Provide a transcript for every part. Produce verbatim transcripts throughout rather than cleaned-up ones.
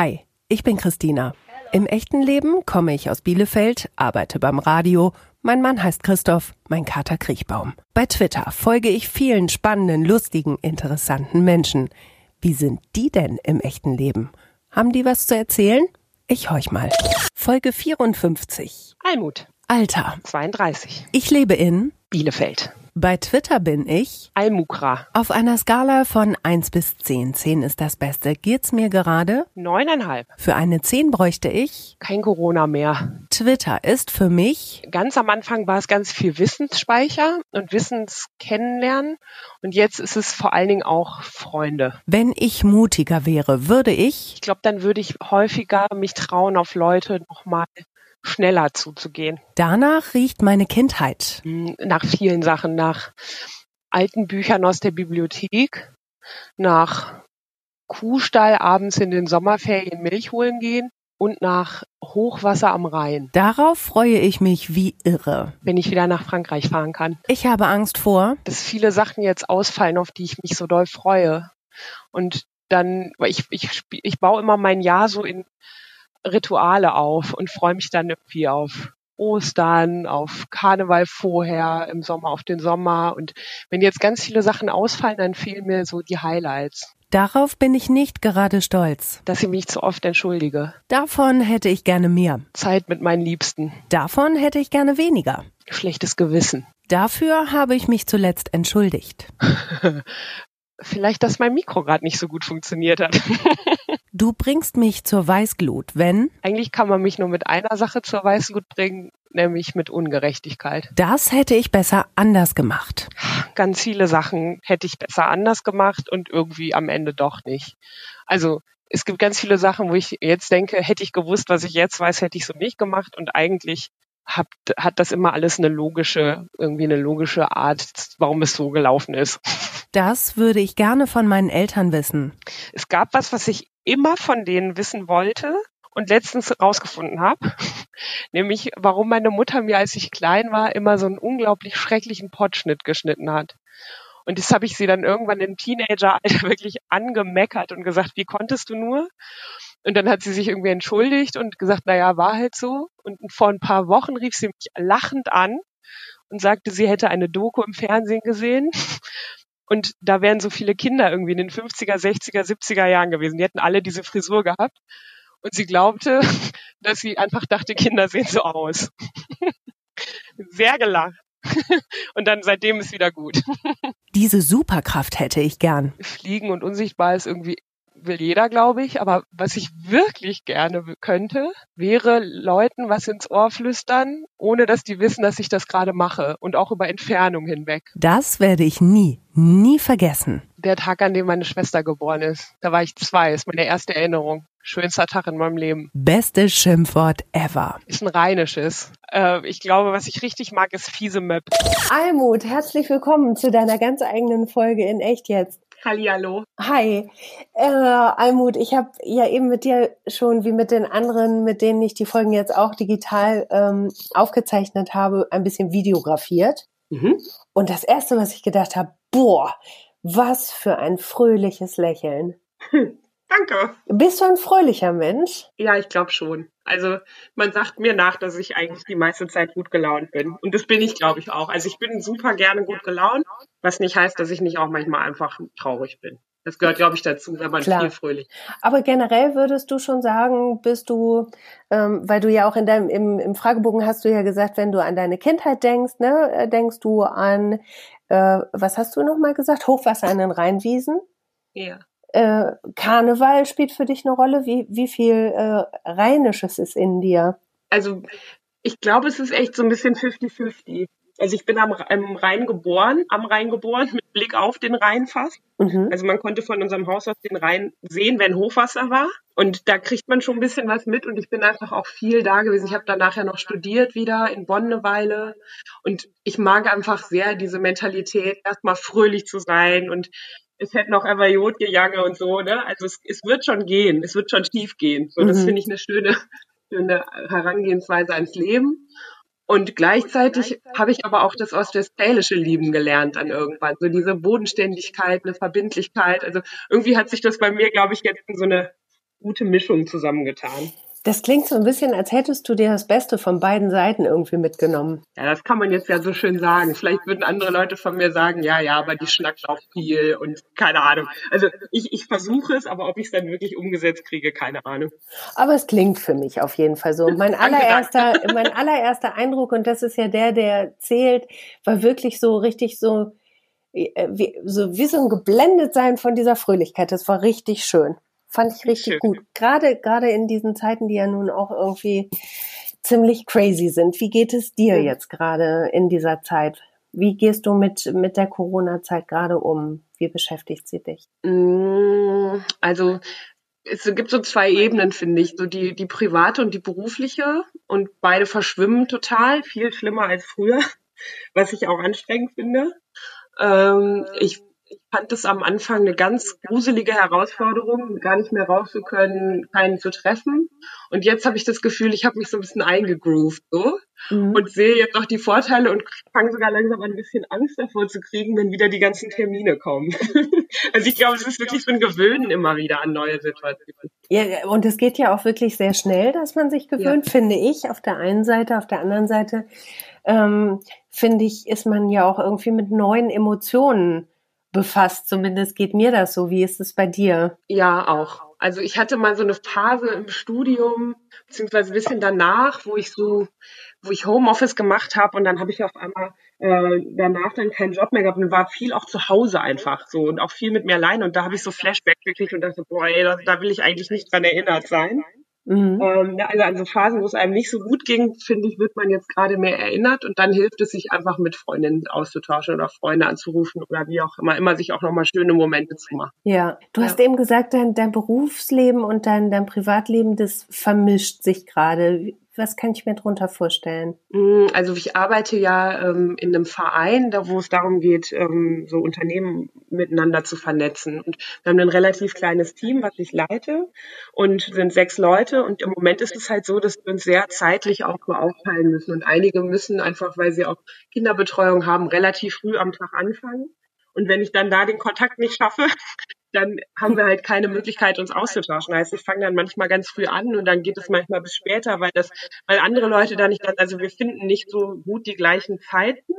Hi, ich bin Christina. Im echten Leben komme ich aus Bielefeld, arbeite beim Radio. Mein Mann heißt Christoph, mein Kater Kriechbaum. Bei Twitter folge ich vielen spannenden, lustigen, interessanten Menschen. Wie sind die denn im echten Leben? Haben die was zu erzählen? Ich horch mal. Folge vierundfünfzig. Almut. Alter. zweiunddreißig. Ich lebe in Bielefeld. Bei Twitter bin ich Almukra. Auf einer Skala von eins bis zehn. zehn ist das Beste. Geht's mir gerade? neun Komma fünf. Für eine zehn bräuchte ich kein Corona mehr. Twitter ist für mich... Ganz am Anfang war es ganz viel Wissensspeicher und Wissenskennenlernen. Und jetzt ist es vor allen Dingen auch Freunde. Wenn ich mutiger wäre, würde ich... Ich glaube, dann würde ich häufiger mich trauen, auf Leute nochmal... schneller zuzugehen. Danach riecht meine Kindheit. Nach vielen Sachen, nach alten Büchern aus der Bibliothek, nach Kuhstall abends in den Sommerferien Milch holen gehen und nach Hochwasser am Rhein. Darauf freue ich mich wie irre. Wenn ich wieder nach Frankreich fahren kann. Ich habe Angst vor, dass viele Sachen jetzt ausfallen, auf die ich mich so doll freue. Und dann, ich, ich, ich baue immer mein Jahr so in Rituale auf und freue mich dann irgendwie auf Ostern, auf Karneval vorher, im Sommer auf den Sommer. Und wenn jetzt ganz viele Sachen ausfallen, dann fehlen mir so die Highlights. Darauf bin ich nicht gerade stolz. Dass ich mich zu oft entschuldige. Davon hätte ich gerne mehr. Zeit mit meinen Liebsten. Davon hätte ich gerne weniger. Schlechtes Gewissen. Dafür habe ich mich zuletzt entschuldigt. Vielleicht, dass mein Mikro gerade nicht so gut funktioniert hat. Du bringst mich zur Weißglut, wenn... Eigentlich kann man mich nur mit einer Sache zur Weißglut bringen, nämlich mit Ungerechtigkeit. Das hätte ich besser anders gemacht. Ganz viele Sachen hätte ich besser anders gemacht und irgendwie am Ende doch nicht. Also es gibt ganz viele Sachen, wo ich jetzt denke, hätte ich gewusst, was ich jetzt weiß, hätte ich so nicht gemacht. Und eigentlich hat, hat das immer alles eine logische, irgendwie eine logische Art, warum es so gelaufen ist. Das würde ich gerne von meinen Eltern wissen. Es gab was, was ich immer von denen wissen wollte und letztens rausgefunden habe, nämlich warum meine Mutter mir, als ich klein war, immer so einen unglaublich schrecklichen Pottschnitt geschnitten hat. Und das habe ich sie dann irgendwann im Teenageralter wirklich angemeckert und gesagt, wie konntest du nur? Und dann hat sie sich irgendwie entschuldigt und gesagt, naja, war halt so. Und vor ein paar Wochen rief sie mich lachend an und sagte, sie hätte eine Doku im Fernsehen gesehen. Und da wären so viele Kinder irgendwie in den fünfziger, sechziger, siebziger Jahren gewesen. Die hätten alle diese Frisur gehabt. Und sie glaubte, dass sie einfach dachte, Kinder sehen so aus. Sehr gelacht. Und dann seitdem ist wieder gut. Diese Superkraft hätte ich gern. Fliegen und unsichtbar ist irgendwie, will jeder, glaube ich. Aber was ich wirklich gerne könnte, wäre Leuten was ins Ohr flüstern, ohne dass die wissen, dass ich das gerade mache. Und auch über Entfernung hinweg. Das werde ich nie, nie vergessen. Der Tag, an dem meine Schwester geboren ist. Da war ich zwei, ist meine erste Erinnerung. Schönster Tag in meinem Leben. Bestes Schimpfwort ever. Ist ein rheinisches. Äh, ich glaube, was ich richtig mag, ist fiese Möp. Almut, herzlich willkommen zu deiner ganz eigenen Folge in Echt jetzt. Hallihallo. Hi. Äh, Almut, ich habe ja eben mit dir schon, wie mit den anderen, mit denen ich die Folgen jetzt auch digital ähm, aufgezeichnet habe, ein bisschen videografiert. Mhm. Und das Erste, was ich gedacht habe, boah, was für ein fröhliches Lächeln. Hm, danke. Bist du ein fröhlicher Mensch? Ja, ich glaube schon. Also man sagt mir nach, dass ich eigentlich die meiste Zeit gut gelaunt bin. Und das bin ich, glaube ich, auch. Also ich bin super gerne gut gelaunt, was nicht heißt, dass ich nicht auch manchmal einfach traurig bin. Das gehört, glaube ich, dazu, wenn man viel fröhlich ist. Aber generell würdest du schon sagen, bist du, ähm, weil du ja auch in deinem, im, im Fragebogen hast du ja gesagt, wenn du an deine Kindheit denkst, ne, denkst du an, äh, was hast du nochmal gesagt, Hochwasser an den Rheinwiesen? Ja. Äh, Karneval spielt für dich eine Rolle? Wie, wie viel äh, Rheinisches ist in dir? Also ich glaube, es ist echt so ein bisschen fünfzig fünfzig. Also ich bin am, am Rhein geboren, am Rhein geboren, mit Blick auf den Rhein fast. Mhm. Also man konnte von unserem Haus aus den Rhein sehen, wenn Hochwasser war. Und da kriegt man schon ein bisschen was mit und ich bin einfach auch viel da gewesen. Ich habe dann nachher noch studiert wieder in Bonn eine Weile. Und ich mag einfach sehr diese Mentalität, erstmal fröhlich zu sein und es hätten auch einmal Jod gejange und so, ne? Also es, es wird schon gehen, es wird schon schief gehen. So, das mhm. finde ich eine schöne, schöne Herangehensweise ans Leben. Und gleichzeitig habe ich aber auch das ostwestfälische Lieben gelernt dann irgendwann. So diese Bodenständigkeit, eine Verbindlichkeit. Also irgendwie hat sich das bei mir, glaube ich, jetzt in so eine gute Mischung zusammengetan. Das klingt so ein bisschen, als hättest du dir das Beste von beiden Seiten irgendwie mitgenommen. Ja, das kann man jetzt ja so schön sagen. Vielleicht würden andere Leute von mir sagen, ja, ja, aber die schnackt auch viel und keine Ahnung. Also ich, ich versuche es, aber ob ich es dann wirklich umgesetzt kriege, keine Ahnung. Aber es klingt für mich auf jeden Fall so. Mein allererster, mein allererster Eindruck, und das ist ja der, der zählt, war wirklich so richtig so wie so, wie so ein Geblendetsein von dieser Fröhlichkeit. Das war richtig schön. Fand ich richtig Schön. gut. Gerade, gerade in diesen Zeiten, die ja nun auch irgendwie ziemlich crazy sind. Wie geht es dir jetzt gerade in dieser Zeit? Wie gehst du mit, mit der Corona-Zeit gerade um? Wie beschäftigt sie dich? Also, es gibt so zwei Ebenen, finde ich. So die, die private und die berufliche. Und beide verschwimmen total. Viel schlimmer als früher. Was ich auch anstrengend finde. Ähm, ich Ich fand das am Anfang eine ganz gruselige Herausforderung, gar nicht mehr raus zu können, keinen zu treffen. Und jetzt habe ich das Gefühl, ich habe mich so ein bisschen eingegroovt so mhm. und sehe jetzt auch die Vorteile und fange sogar langsam an, ein bisschen Angst davor zu kriegen, wenn wieder die ganzen Termine kommen. Also ich glaube, es ist wirklich so ein Gewöhnen immer wieder an neue Situationen. Ja, und es geht ja auch wirklich sehr schnell, dass man sich gewöhnt, ja. finde ich, auf der einen Seite, auf der anderen Seite, ähm, finde ich, ist man ja auch irgendwie mit neuen Emotionen befasst, zumindest geht mir das so. Wie ist es bei dir? Ja, auch. Also ich hatte mal so eine Phase im Studium, beziehungsweise ein bisschen danach, wo ich so, wo ich Homeoffice gemacht habe und dann habe ich auf einmal äh, danach dann keinen Job mehr gehabt und war viel auch zu Hause einfach so und auch viel mit mir allein und da habe ich so Flashback gekriegt und dachte, boah, ey, das, da will ich eigentlich nicht dran erinnert sein. Mhm. Ähm, also an so Phasen, wo es einem nicht so gut ging, finde ich, wird man jetzt gerade mehr erinnert und dann hilft es, sich einfach mit Freundinnen auszutauschen oder Freunde anzurufen oder wie auch immer, immer sich auch nochmal schöne Momente zu machen. Ja, du hast ja. eben gesagt, dein, dein Berufsleben und dein, dein Privatleben, das vermischt sich gerade. Was kann ich mir darunter vorstellen? Also ich arbeite ja ähm, in einem Verein, da wo es darum geht, ähm, so Unternehmen miteinander zu vernetzen. Und wir haben ein relativ kleines Team, was ich leite und sind sechs Leute. Und im Moment ist es halt so, dass wir uns sehr zeitlich auch mal aufteilen müssen. Und einige müssen einfach, weil sie auch Kinderbetreuung haben, relativ früh am Tag anfangen. Und wenn ich dann da den Kontakt nicht schaffe, dann haben wir halt keine Möglichkeit, uns auszutauschen. Heißt, ich fange dann manchmal ganz früh an und dann geht es manchmal bis später, weil das, weil andere Leute da nicht, also wir finden nicht so gut die gleichen Zeiten.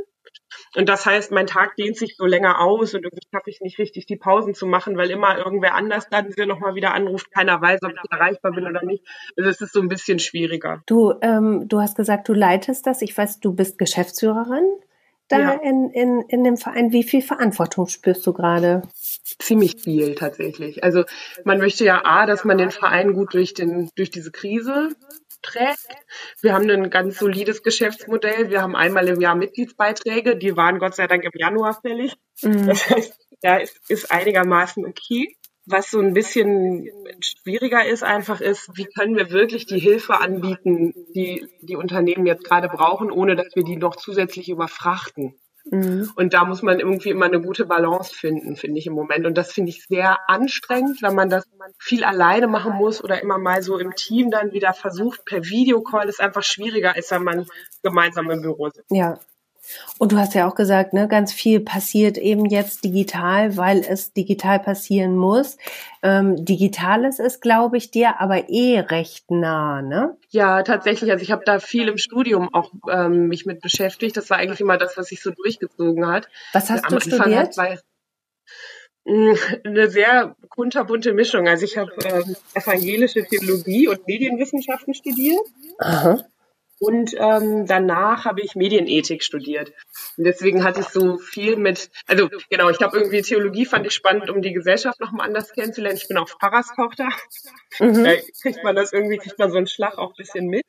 Und das heißt, mein Tag dehnt sich so länger aus und irgendwie schaffe ich nicht richtig, die Pausen zu machen, weil immer irgendwer anders dann nochmal wieder anruft. Keiner weiß, ob ich erreichbar bin oder nicht. Also es ist so ein bisschen schwieriger. Du, ähm, du hast gesagt, du leitest das. Ich weiß, du bist Geschäftsführerin da ja. in, in, in dem Verein. Wie viel Verantwortung spürst du gerade? Ziemlich viel tatsächlich. Also man möchte ja A, dass man den Verein gut durch den durch diese Krise trägt. Wir haben ein ganz solides Geschäftsmodell. Wir haben einmal im Jahr Mitgliedsbeiträge. Die waren Gott sei Dank im Januar fällig. Mhm. Das heißt, da ist, ist einigermaßen okay. Was so ein bisschen schwieriger ist einfach ist, wie können wir wirklich die Hilfe anbieten, die die Unternehmen jetzt gerade brauchen, ohne dass wir die noch zusätzlich überfrachten. Mhm. Und da muss man irgendwie immer eine gute Balance finden, finde ich im Moment. Und das finde ich sehr anstrengend, wenn man das viel alleine machen muss oder immer mal so im Team dann wieder versucht. Per Videocall ist einfach schwieriger, als wenn man gemeinsam im Büro sitzt. Ja. Und du hast ja auch gesagt, ne, ganz viel passiert eben jetzt digital, weil es digital passieren muss. Ähm, Digitales ist, glaube ich, dir aber eh recht nah, ne? Ja, tatsächlich. Also ich habe da viel im Studium auch ähm, mich mit beschäftigt. Das war eigentlich immer das, was sich so durchgezogen hat. Was hast du am studiert? Anfang war eine sehr kunterbunte Mischung. Also ich habe ähm, evangelische Theologie und Medienwissenschaften studiert. Aha. Und ähm, danach habe ich Medienethik studiert. Und deswegen hatte ich so viel mit, also genau, ich glaube irgendwie Theologie fand ich spannend, um die Gesellschaft nochmal anders kennenzulernen. Ich bin auch Pfarrerstochter. Mhm. Da kriegt man das irgendwie, kriegt man so einen Schlag auch ein bisschen mit.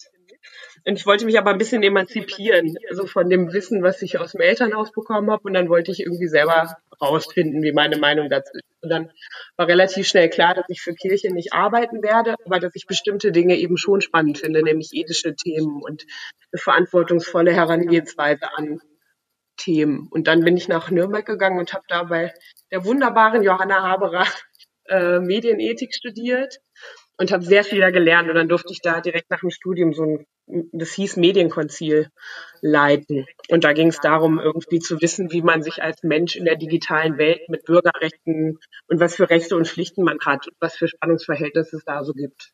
Und ich wollte mich aber ein bisschen emanzipieren, also von dem Wissen, was ich aus dem Elternhaus bekommen habe. Und dann wollte ich irgendwie selber rausfinden, wie meine Meinung dazu ist. Und dann war relativ schnell klar, dass ich für Kirche nicht arbeiten werde, aber dass ich bestimmte Dinge eben schon spannend finde, nämlich ethische Themen und eine verantwortungsvolle Herangehensweise an Themen. Und dann bin ich nach Nürnberg gegangen und habe da bei der wunderbaren Johanna Haberer äh, Medienethik studiert. und habe sehr viel da gelernt. Und dann durfte ich da direkt nach dem Studium so ein, das hieß Medienkonzil, leiten. Und da ging es darum, irgendwie zu wissen, wie man sich als Mensch in der digitalen Welt mit Bürgerrechten und was für Rechte und Pflichten man hat und was für Spannungsverhältnisse es da so gibt.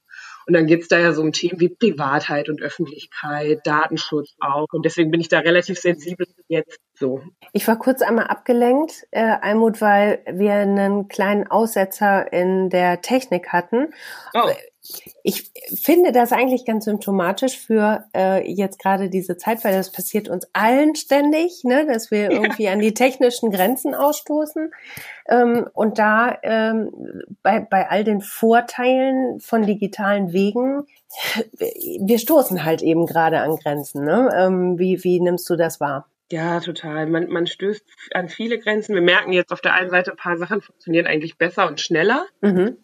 Und dann geht es da ja so um Themen wie Privatheit und Öffentlichkeit, Datenschutz auch. Und deswegen bin ich da relativ sensibel jetzt so. Ich war kurz einmal abgelenkt, äh, Almut, weil wir einen kleinen Aussetzer in der Technik hatten. Oh. Ich finde das eigentlich ganz symptomatisch für äh, jetzt gerade diese Zeit, weil das passiert uns allen ständig, ne, dass wir irgendwie ja. an die technischen Grenzen ausstoßen. Ähm, und da ähm, bei, bei all den Vorteilen von digitalen Wegen, wir stoßen halt eben gerade an Grenzen. Ne? Ähm, wie, wie nimmst du das wahr? Ja, total. Man, man stößt an viele Grenzen. Wir merken jetzt auf der einen Seite, ein paar Sachen funktionieren eigentlich besser und schneller. Mhm.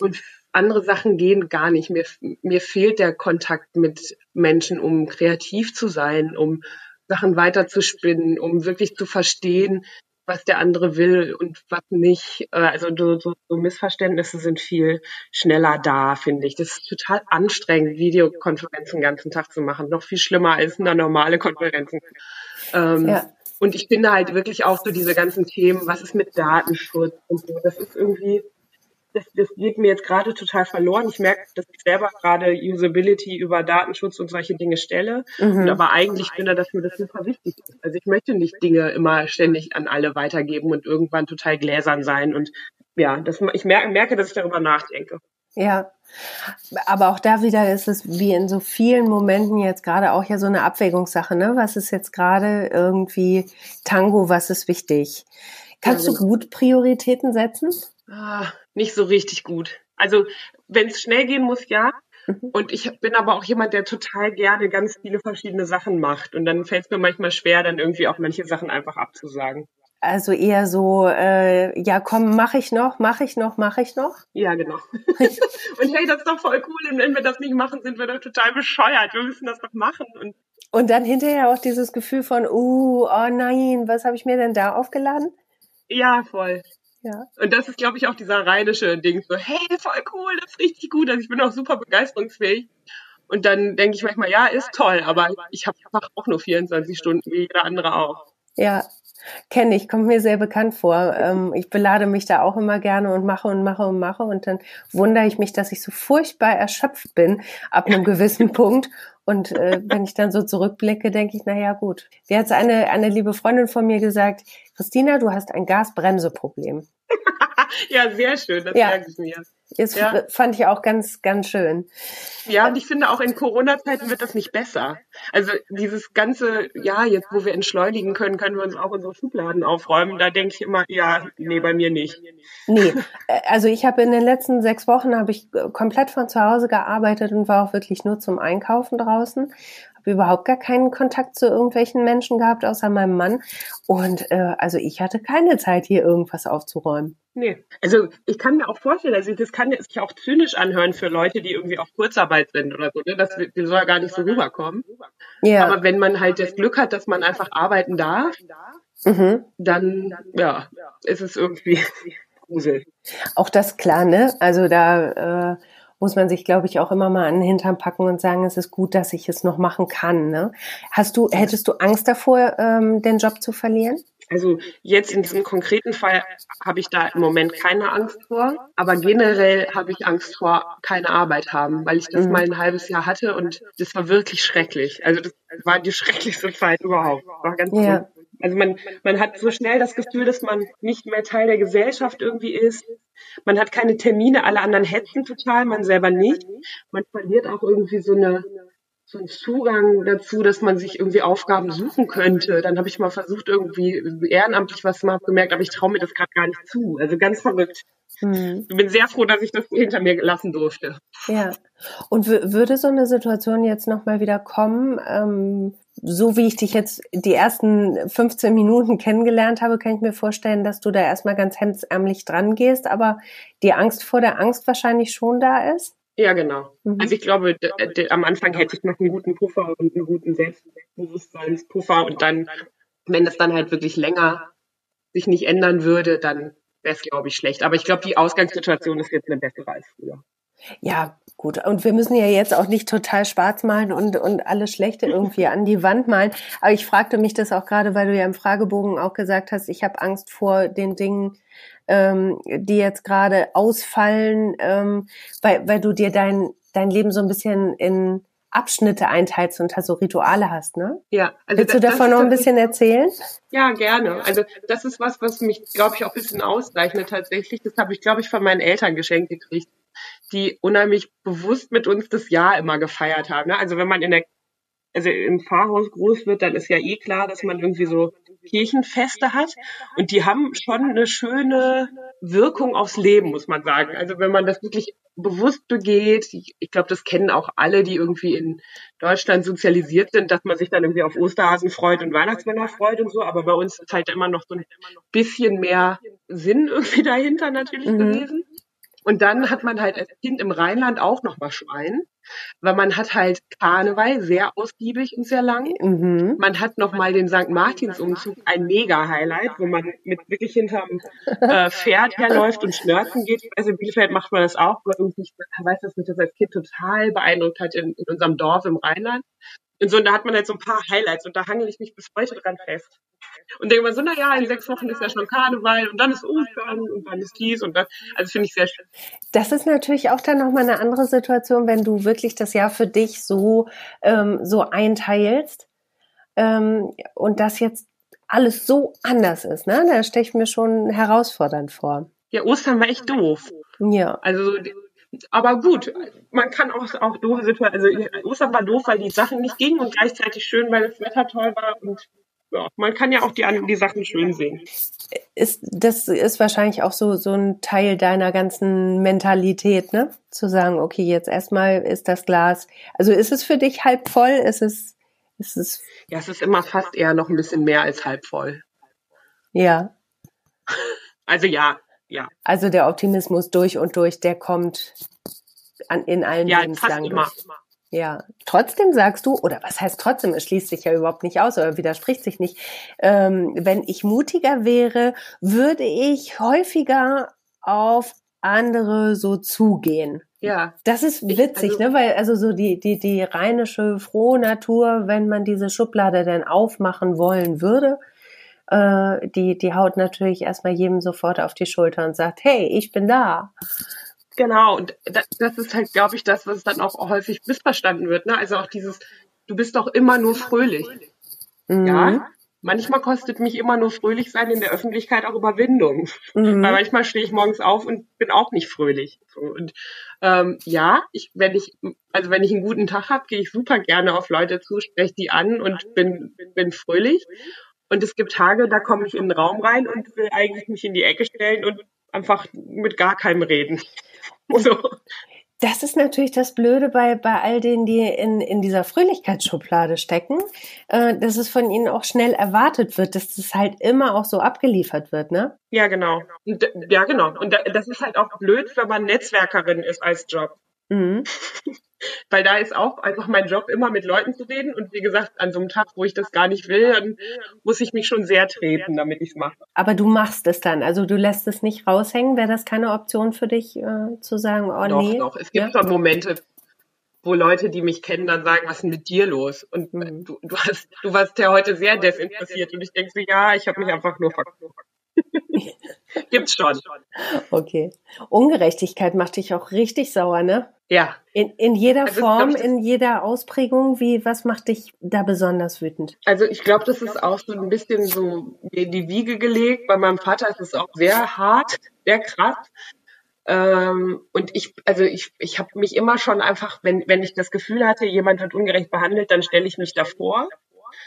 Und andere Sachen gehen gar nicht. Mir, mir fehlt der Kontakt mit Menschen, um kreativ zu sein, um Sachen weiterzuspinnen, um wirklich zu verstehen, was der andere will und was nicht. Also so, so Missverständnisse sind viel schneller da, finde ich. Das ist total anstrengend, Videokonferenzen den ganzen Tag zu machen. Noch viel schlimmer als eine normale Konferenz. Ähm, ja. Und ich finde halt wirklich auch so diese ganzen Themen, was ist mit Datenschutz und so, das ist irgendwie... Das, das geht mir jetzt gerade total verloren. Ich merke, dass ich selber gerade Usability über Datenschutz und solche Dinge stelle. Mhm. Und aber eigentlich bin da, dass mir das super wichtig ist. Also ich möchte nicht Dinge immer ständig an alle weitergeben und irgendwann total gläsern sein. Und ja, das, ich merke, merke, dass ich darüber nachdenke. Ja, aber auch da wieder ist es wie in so vielen Momenten jetzt gerade auch ja so eine Abwägungssache, ne? Was ist jetzt gerade irgendwie Tango, was ist wichtig? Kannst ja, du gut Prioritäten setzen? Ah, nicht so richtig gut. Also wenn es schnell gehen muss, ja. Und ich bin aber auch jemand, der total gerne ganz viele verschiedene Sachen macht. Und dann fällt es mir manchmal schwer, dann irgendwie auch manche Sachen einfach abzusagen. Also eher so, äh, ja komm, mache ich noch, mache ich noch, mache ich noch? Ja, genau. Und hey, das ist doch voll cool. Und wenn wir das nicht machen, sind wir doch total bescheuert. Wir müssen das doch machen. Und, Und dann hinterher auch dieses Gefühl von, uh, oh nein, was habe ich mir denn da aufgeladen? Ja, voll. Ja. Und das ist, glaube ich, auch dieser rheinische Ding, so, hey, voll cool, das ist richtig gut, also ich bin auch super begeisterungsfähig. Und dann denke ich manchmal, ja, ist toll, aber ich habe einfach auch nur vierundzwanzig Stunden, wie jeder andere auch. Ja, kenne ich, kommt mir sehr bekannt vor. Ähm, ich belade mich da auch immer gerne und mache und mache und mache und dann wundere ich mich, dass ich so furchtbar erschöpft bin ab einem gewissen Punkt. Und äh, wenn ich dann so zurückblicke, denke ich, naja, gut. Wie hat eine, eine liebe Freundin von mir gesagt, Christina, du hast ein Gasbremseproblem. Ja, sehr schön, das ja. merke ich mir. Das ja. fand ich auch ganz, ganz schön. Ja, und ich finde auch in Corona-Zeiten wird das nicht besser. Also dieses ganze, ja, jetzt wo wir entschleunigen können, können wir uns auch unsere Schubladen aufräumen. Da denke ich immer, ja, nee, bei mir nicht. Nee, also ich habe in den letzten sechs Wochen habe ich komplett von zu Hause gearbeitet und war auch wirklich nur zum Einkaufen draußen. Habe überhaupt gar keinen Kontakt zu irgendwelchen Menschen gehabt, außer meinem Mann. Und äh, also ich hatte keine Zeit, hier irgendwas aufzuräumen. Nee, also ich kann mir auch vorstellen, also das kann sich auch zynisch anhören für Leute, die irgendwie auf Kurzarbeit sind oder so, ne? Das soll gar nicht so rüberkommen. Ja. Aber wenn man halt das Glück hat, dass man einfach arbeiten darf, mhm. dann ja, ist es irgendwie gruselig. Auch das klar, ne? Also da äh, muss man sich, glaube ich, auch immer mal an den Hintern packen und sagen, es ist gut, dass ich es noch machen kann, ne? Hast du, hättest du Angst davor, ähm, den Job zu verlieren? Also jetzt in diesem konkreten Fall habe ich da im Moment keine Angst vor, aber generell habe ich Angst vor keine Arbeit haben, weil ich das mhm. mal ein halbes Jahr hatte und das war wirklich schrecklich. Also das war die schrecklichste Zeit überhaupt. War ganz ja. Also man, man hat so schnell das Gefühl, dass man nicht mehr Teil der Gesellschaft irgendwie ist. Man hat keine Termine, alle anderen hetzen total, man selber nicht. Man verliert auch irgendwie so eine... so einen Zugang dazu, dass man sich irgendwie Aufgaben suchen könnte. Dann habe ich mal versucht, irgendwie ehrenamtlich was zu machen, gemerkt, aber ich traue mir das gerade gar nicht zu. Also ganz verrückt. Hm. Ich bin sehr froh, dass ich das hinter mir lassen durfte. Ja. Und w- würde so eine Situation jetzt nochmal wieder kommen? Ähm, so wie ich dich jetzt die ersten fünfzehn Minuten kennengelernt habe, kann ich mir vorstellen, dass du da erstmal ganz hemdsärmlich dran gehst, aber die Angst vor der Angst wahrscheinlich schon da ist? Ja, genau. Mhm. Also ich glaube, d- d- am Anfang hätte ich noch einen guten Puffer und einen guten Selbstbewusstseinspuffer und dann, wenn das dann halt wirklich länger sich nicht ändern würde, dann wäre es, glaube ich, schlecht. Aber ich glaube, die Ausgangssituation ist jetzt eine bessere als früher. Ja, gut. Und wir müssen ja jetzt auch nicht total schwarz malen und, und alles Schlechte irgendwie an die Wand malen. Aber ich fragte mich das auch gerade, weil du ja im Fragebogen auch gesagt hast, ich habe Angst vor den Dingen, ähm, die jetzt gerade ausfallen, ähm, weil, weil du dir dein, dein Leben so ein bisschen in Abschnitte einteilst und da so Rituale hast, ne? Ja. Also willst du das, davon das, noch ein bisschen erzählen? Ja, gerne. Also das ist was, was mich, glaube ich, auch ein bisschen auszeichnet tatsächlich. Das habe ich, glaube ich, von meinen Eltern geschenkt gekriegt, die unheimlich bewusst mit uns das Jahr immer gefeiert haben. Ne? Also wenn man in der, also im Pfarrhaus groß wird, dann ist ja eh klar, dass man irgendwie so Kirchenfeste hat. Und die haben schon eine schöne Wirkung aufs Leben, muss man sagen. Also wenn man das wirklich bewusst begeht, ich, ich glaube, das kennen auch alle, die irgendwie in Deutschland sozialisiert sind, dass man sich dann irgendwie auf Osterhasen freut und Weihnachtsmänner freut und so. Aber bei uns ist halt immer noch so ein bisschen mehr Sinn irgendwie dahinter natürlich mhm. gewesen. Und dann hat man halt als Kind im Rheinland auch nochmal Schwein, weil man hat halt Karneval sehr ausgiebig und sehr lang. Mhm. Man hat nochmal den Sankt Martins-Umzug, ein Mega-Highlight, wo man mit wirklich hinterm äh, Pferd herläuft und schnörkeln geht. Also in Bielefeld macht man das auch, weil ich weiß, dass mich das als Kind total beeindruckt hat in, in unserem Dorf im Rheinland. Und so, und da hat man halt so ein paar Highlights und da hangel ich mich bis heute dran fest. Und denke mal so, naja, in sechs Wochen ist ja schon Karneval und dann ist Ostern und dann ist dies und das. Also finde ich sehr schön. Das ist natürlich auch dann nochmal eine andere Situation, wenn du wirklich das Jahr für dich so, ähm, so einteilst ähm, und das jetzt alles so anders ist. Ne? Da stelle ich mir schon herausfordernd vor. Ja, Ostern war echt doof. Ja. Also aber gut, man kann auch, auch doofe Situationen, also Ostern war doof, weil die Sachen nicht gingen und gleichzeitig schön, weil das Wetter toll war und ja, man kann ja auch die, die Sachen schön sehen. Ist, das ist wahrscheinlich auch so, so ein Teil deiner ganzen Mentalität, ne? Zu sagen, okay, jetzt erstmal ist das Glas, also ist es für dich halb voll? Ist es, ist es ja, es ist immer fast eher noch ein bisschen mehr als halb voll. Ja. Also ja. Ja. Also der Optimismus durch und durch, der kommt an, in allen ja, Lebenslang durch. Ja, trotzdem sagst du, oder was heißt trotzdem, es schließt sich ja überhaupt nicht aus oder widerspricht sich nicht. Ähm, wenn ich mutiger wäre, würde ich häufiger auf andere so zugehen. Ja. Das ist witzig, ich, also, ne? Weil also so die, die, die rheinische frohe Natur, wenn man diese Schublade denn aufmachen wollen würde, äh, die, die haut natürlich erstmal jedem sofort auf die Schulter und sagt, hey, ich bin da. Genau, und das ist halt, glaube ich, das, was dann auch häufig missverstanden wird. Ne? Also auch dieses, du bist doch immer nur fröhlich. Mhm. Ja, manchmal kostet mich immer nur fröhlich sein in der Öffentlichkeit auch Überwindung. Mhm. Weil manchmal stehe ich morgens auf und bin auch nicht fröhlich. Und ähm, ja, ich, wenn ich, also wenn ich einen guten Tag habe, gehe ich super gerne auf Leute zu, spreche die an und bin, bin, bin fröhlich. Und es gibt Tage, da komme ich in den Raum rein und will eigentlich mich in die Ecke stellen und einfach mit gar keinem reden. So. Das ist natürlich das Blöde bei, bei all denen, die in, in dieser Fröhlichkeitsschublade stecken, äh, dass es von ihnen auch schnell erwartet wird, dass das halt immer auch so abgeliefert wird, ne? Ja, genau. Und, ja, genau. Und das ist halt auch blöd, wenn man Netzwerkerin ist als Job. Mhm. Weil da ist auch einfach mein Job, immer mit Leuten zu reden. Und wie gesagt, an so einem Tag, wo ich das gar nicht will, dann muss ich mich schon sehr treten, damit ich es mache. Aber du machst es dann, also du lässt es nicht raushängen. Wäre das keine Option für dich, äh, zu sagen, oh doch, nee? Doch, doch. Es gibt ja schon Momente, wo Leute, die mich kennen, dann sagen, was ist denn mit dir los? Und mhm. du, du, hast, du warst ja heute sehr desinteressiert. Und ich denke so, ja, ich habe mich einfach nur verkauft. Gibt's schon. Okay. Ungerechtigkeit macht dich auch richtig sauer, ne? Ja. In, in jeder also Form, ich, in jeder Ausprägung, wie, was macht dich da besonders wütend? Also ich glaube, das ist auch so ein bisschen so in die Wiege gelegt. Bei meinem Vater ist es auch sehr hart, sehr krass. Ähm, und ich, also ich, ich habe mich immer schon einfach, wenn, wenn ich das Gefühl hatte, jemand wird ungerecht behandelt, dann stelle ich mich davor.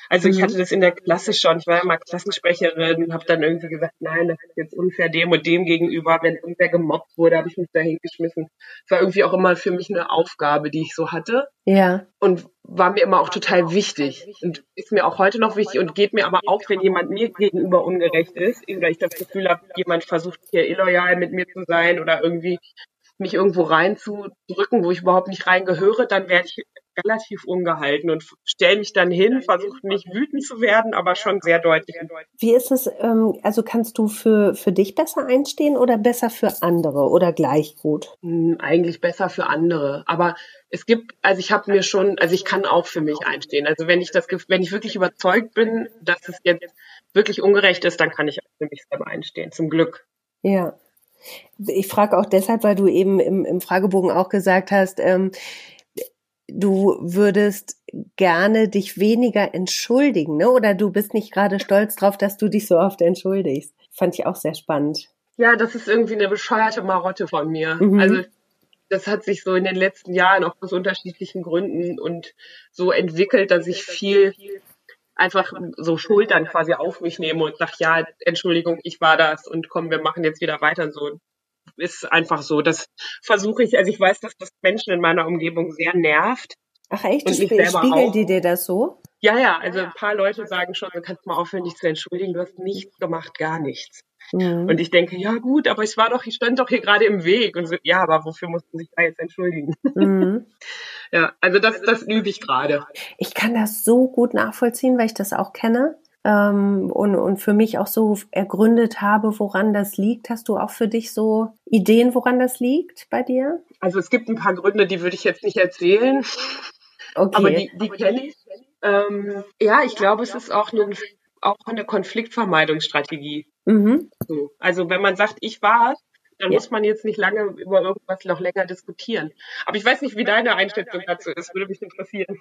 Also ich hatte das in der Klasse schon, ich war ja mal Klassensprecherin und habe dann irgendwie gesagt, nein, das ist jetzt unfair dem und dem gegenüber, wenn irgendwer gemobbt wurde, habe ich mich da hingeschmissen. Es war irgendwie auch immer für mich eine Aufgabe, die ich so hatte. Ja. Und war mir immer auch total wichtig und ist mir auch heute noch wichtig und geht mir aber auch, wenn jemand mir gegenüber ungerecht ist, oder ich das Gefühl habe, jemand versucht hier illoyal mit mir zu sein oder irgendwie mich irgendwo reinzudrücken, wo ich überhaupt nicht reingehöre, dann werde ich relativ ungehalten und stelle mich dann hin, versuche nicht wütend zu werden, aber schon sehr deutlich. Wie ist es, also kannst du für, für dich besser einstehen oder besser für andere oder gleich gut? Eigentlich besser für andere, aber es gibt, also ich habe mir schon, also ich kann auch für mich einstehen. Also wenn ich das, wenn ich wirklich überzeugt bin, dass es jetzt wirklich ungerecht ist, dann kann ich für mich selber einstehen, zum Glück. Ja, ich frage auch deshalb, weil du eben im, im Fragebogen auch gesagt hast, ähm, du würdest gerne dich weniger entschuldigen, ne? Oder du bist nicht gerade stolz drauf, dass du dich so oft entschuldigst. Fand ich auch sehr spannend. Ja, das ist irgendwie eine bescheuerte Marotte von mir. Mhm. Also das hat sich so in den letzten Jahren auch aus unterschiedlichen Gründen und so entwickelt, dass ich viel einfach so Schultern quasi auf mich nehme und sage, ja, Entschuldigung, ich war das und komm, wir machen jetzt wieder weiter so. Ist einfach so, das versuche ich, also ich weiß, dass das Menschen in meiner Umgebung sehr nervt. Ach echt, und spie- spiegeln die dir das so? Ja, ja, also ein paar Leute sagen schon, du kannst mal aufhören, dich zu entschuldigen, du hast nichts gemacht, gar nichts. Mhm. Und ich denke, ja gut, aber ich war doch, ich stand doch hier gerade im Weg. Und so, ja, aber wofür muss man sich da jetzt entschuldigen? Mhm. Ja, also das, das übe ich gerade. Ich kann das so gut nachvollziehen, weil ich das auch kenne. Ähm, und, und für mich auch so ergründet habe, woran das liegt. Hast du auch für dich so Ideen, woran das liegt bei dir? Also es gibt ein paar Gründe, die würde ich jetzt nicht erzählen. Okay. Aber die, die kenne ich. Ähm, ja, ich glaube, es ist auch eine, auch eine Konfliktvermeidungsstrategie. Mhm. So. Also wenn man sagt, ich war's, dann ja. muss man jetzt nicht lange über irgendwas noch länger diskutieren. Aber ich weiß nicht, wie deine Einschätzung dazu ist. Würde mich interessieren.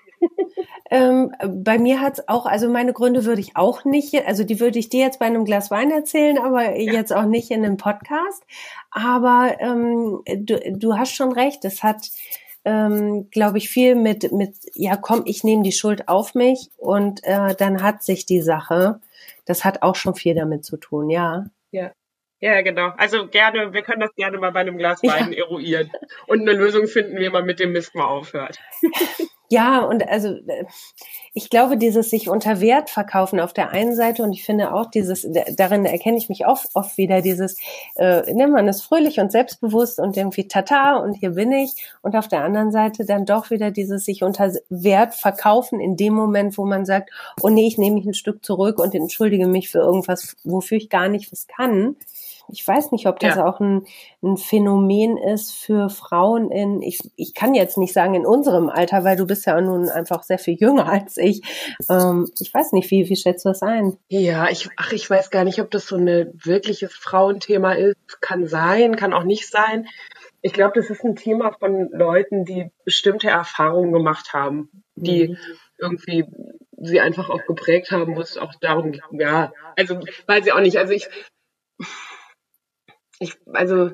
Ähm, bei mir hat es auch, also meine Gründe würde ich auch nicht, also die würde ich dir jetzt bei einem Glas Wein erzählen, aber ja. jetzt auch nicht in einem Podcast. Aber ähm, du, du hast schon recht, es hat, ähm, glaube ich, viel mit, mit, ja komm, ich nehme die Schuld auf mich und äh, dann hat sich die Sache, das hat auch schon viel damit zu tun, ja. Ja. Ja, genau. Also gerne, wir können das gerne mal bei einem Glas Wein ja. eruieren und eine Lösung finden, wie man mit dem Mist mal aufhört. Ja, und also ich glaube, dieses sich unter Wert verkaufen auf der einen Seite und ich finde auch dieses, darin erkenne ich mich oft, oft wieder, dieses, äh, ne, man ist fröhlich und selbstbewusst und irgendwie tata und hier bin ich und auf der anderen Seite dann doch wieder dieses sich unter Wert verkaufen in dem Moment, wo man sagt, oh nee, ich nehme mich ein Stück zurück und entschuldige mich für irgendwas, wofür ich gar nicht was kann. Ich weiß nicht, ob das ja. auch ein, ein Phänomen ist für Frauen in, ich, ich kann jetzt nicht sagen in unserem Alter, weil du bist ja nun einfach sehr viel jünger als ich. Ähm, ich weiß nicht, wie, wie schätzt du das ein? Ja, ich, ach, ich weiß gar nicht, ob das so ein wirkliches Frauenthema ist. Kann sein, kann auch nicht sein. Ich glaube, das ist ein Thema von Leuten, die bestimmte Erfahrungen gemacht haben, die mhm. irgendwie sie einfach auch geprägt haben, wo es auch darum ging. Ja, also weiß ich auch nicht. Also ich... Ich, also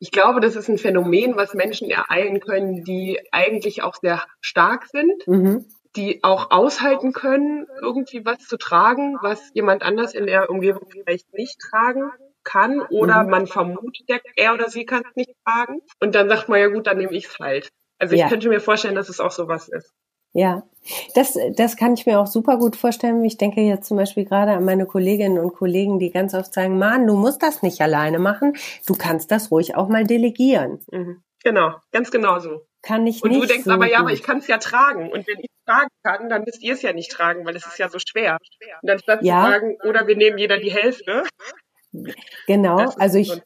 ich glaube, das ist ein Phänomen, was Menschen ereilen können, die eigentlich auch sehr stark sind, mhm. die auch aushalten können, irgendwie was zu tragen, was jemand anders in der Umgebung vielleicht nicht tragen kann oder mhm. man vermutet, er oder sie kann es nicht tragen und dann sagt man, ja gut, dann nehme ich es halt. Also ich ja. könnte mir vorstellen, dass es auch sowas ist. Ja, das, das kann ich mir auch super gut vorstellen. Ich denke jetzt zum Beispiel gerade an meine Kolleginnen und Kollegen, die ganz oft sagen, Mann, du musst das nicht alleine machen, du kannst das ruhig auch mal delegieren. Mhm. Genau, ganz genau so. Kann ich und nicht. Und du denkst so aber, gut. ja, aber ich kann es ja tragen. Und wenn ich es tragen kann, dann müsst ihr es ja nicht tragen, weil es ist ja so schwer. Und dann statt ja. zu sagen, oder wir nehmen jeder die Hälfte. Genau, also ich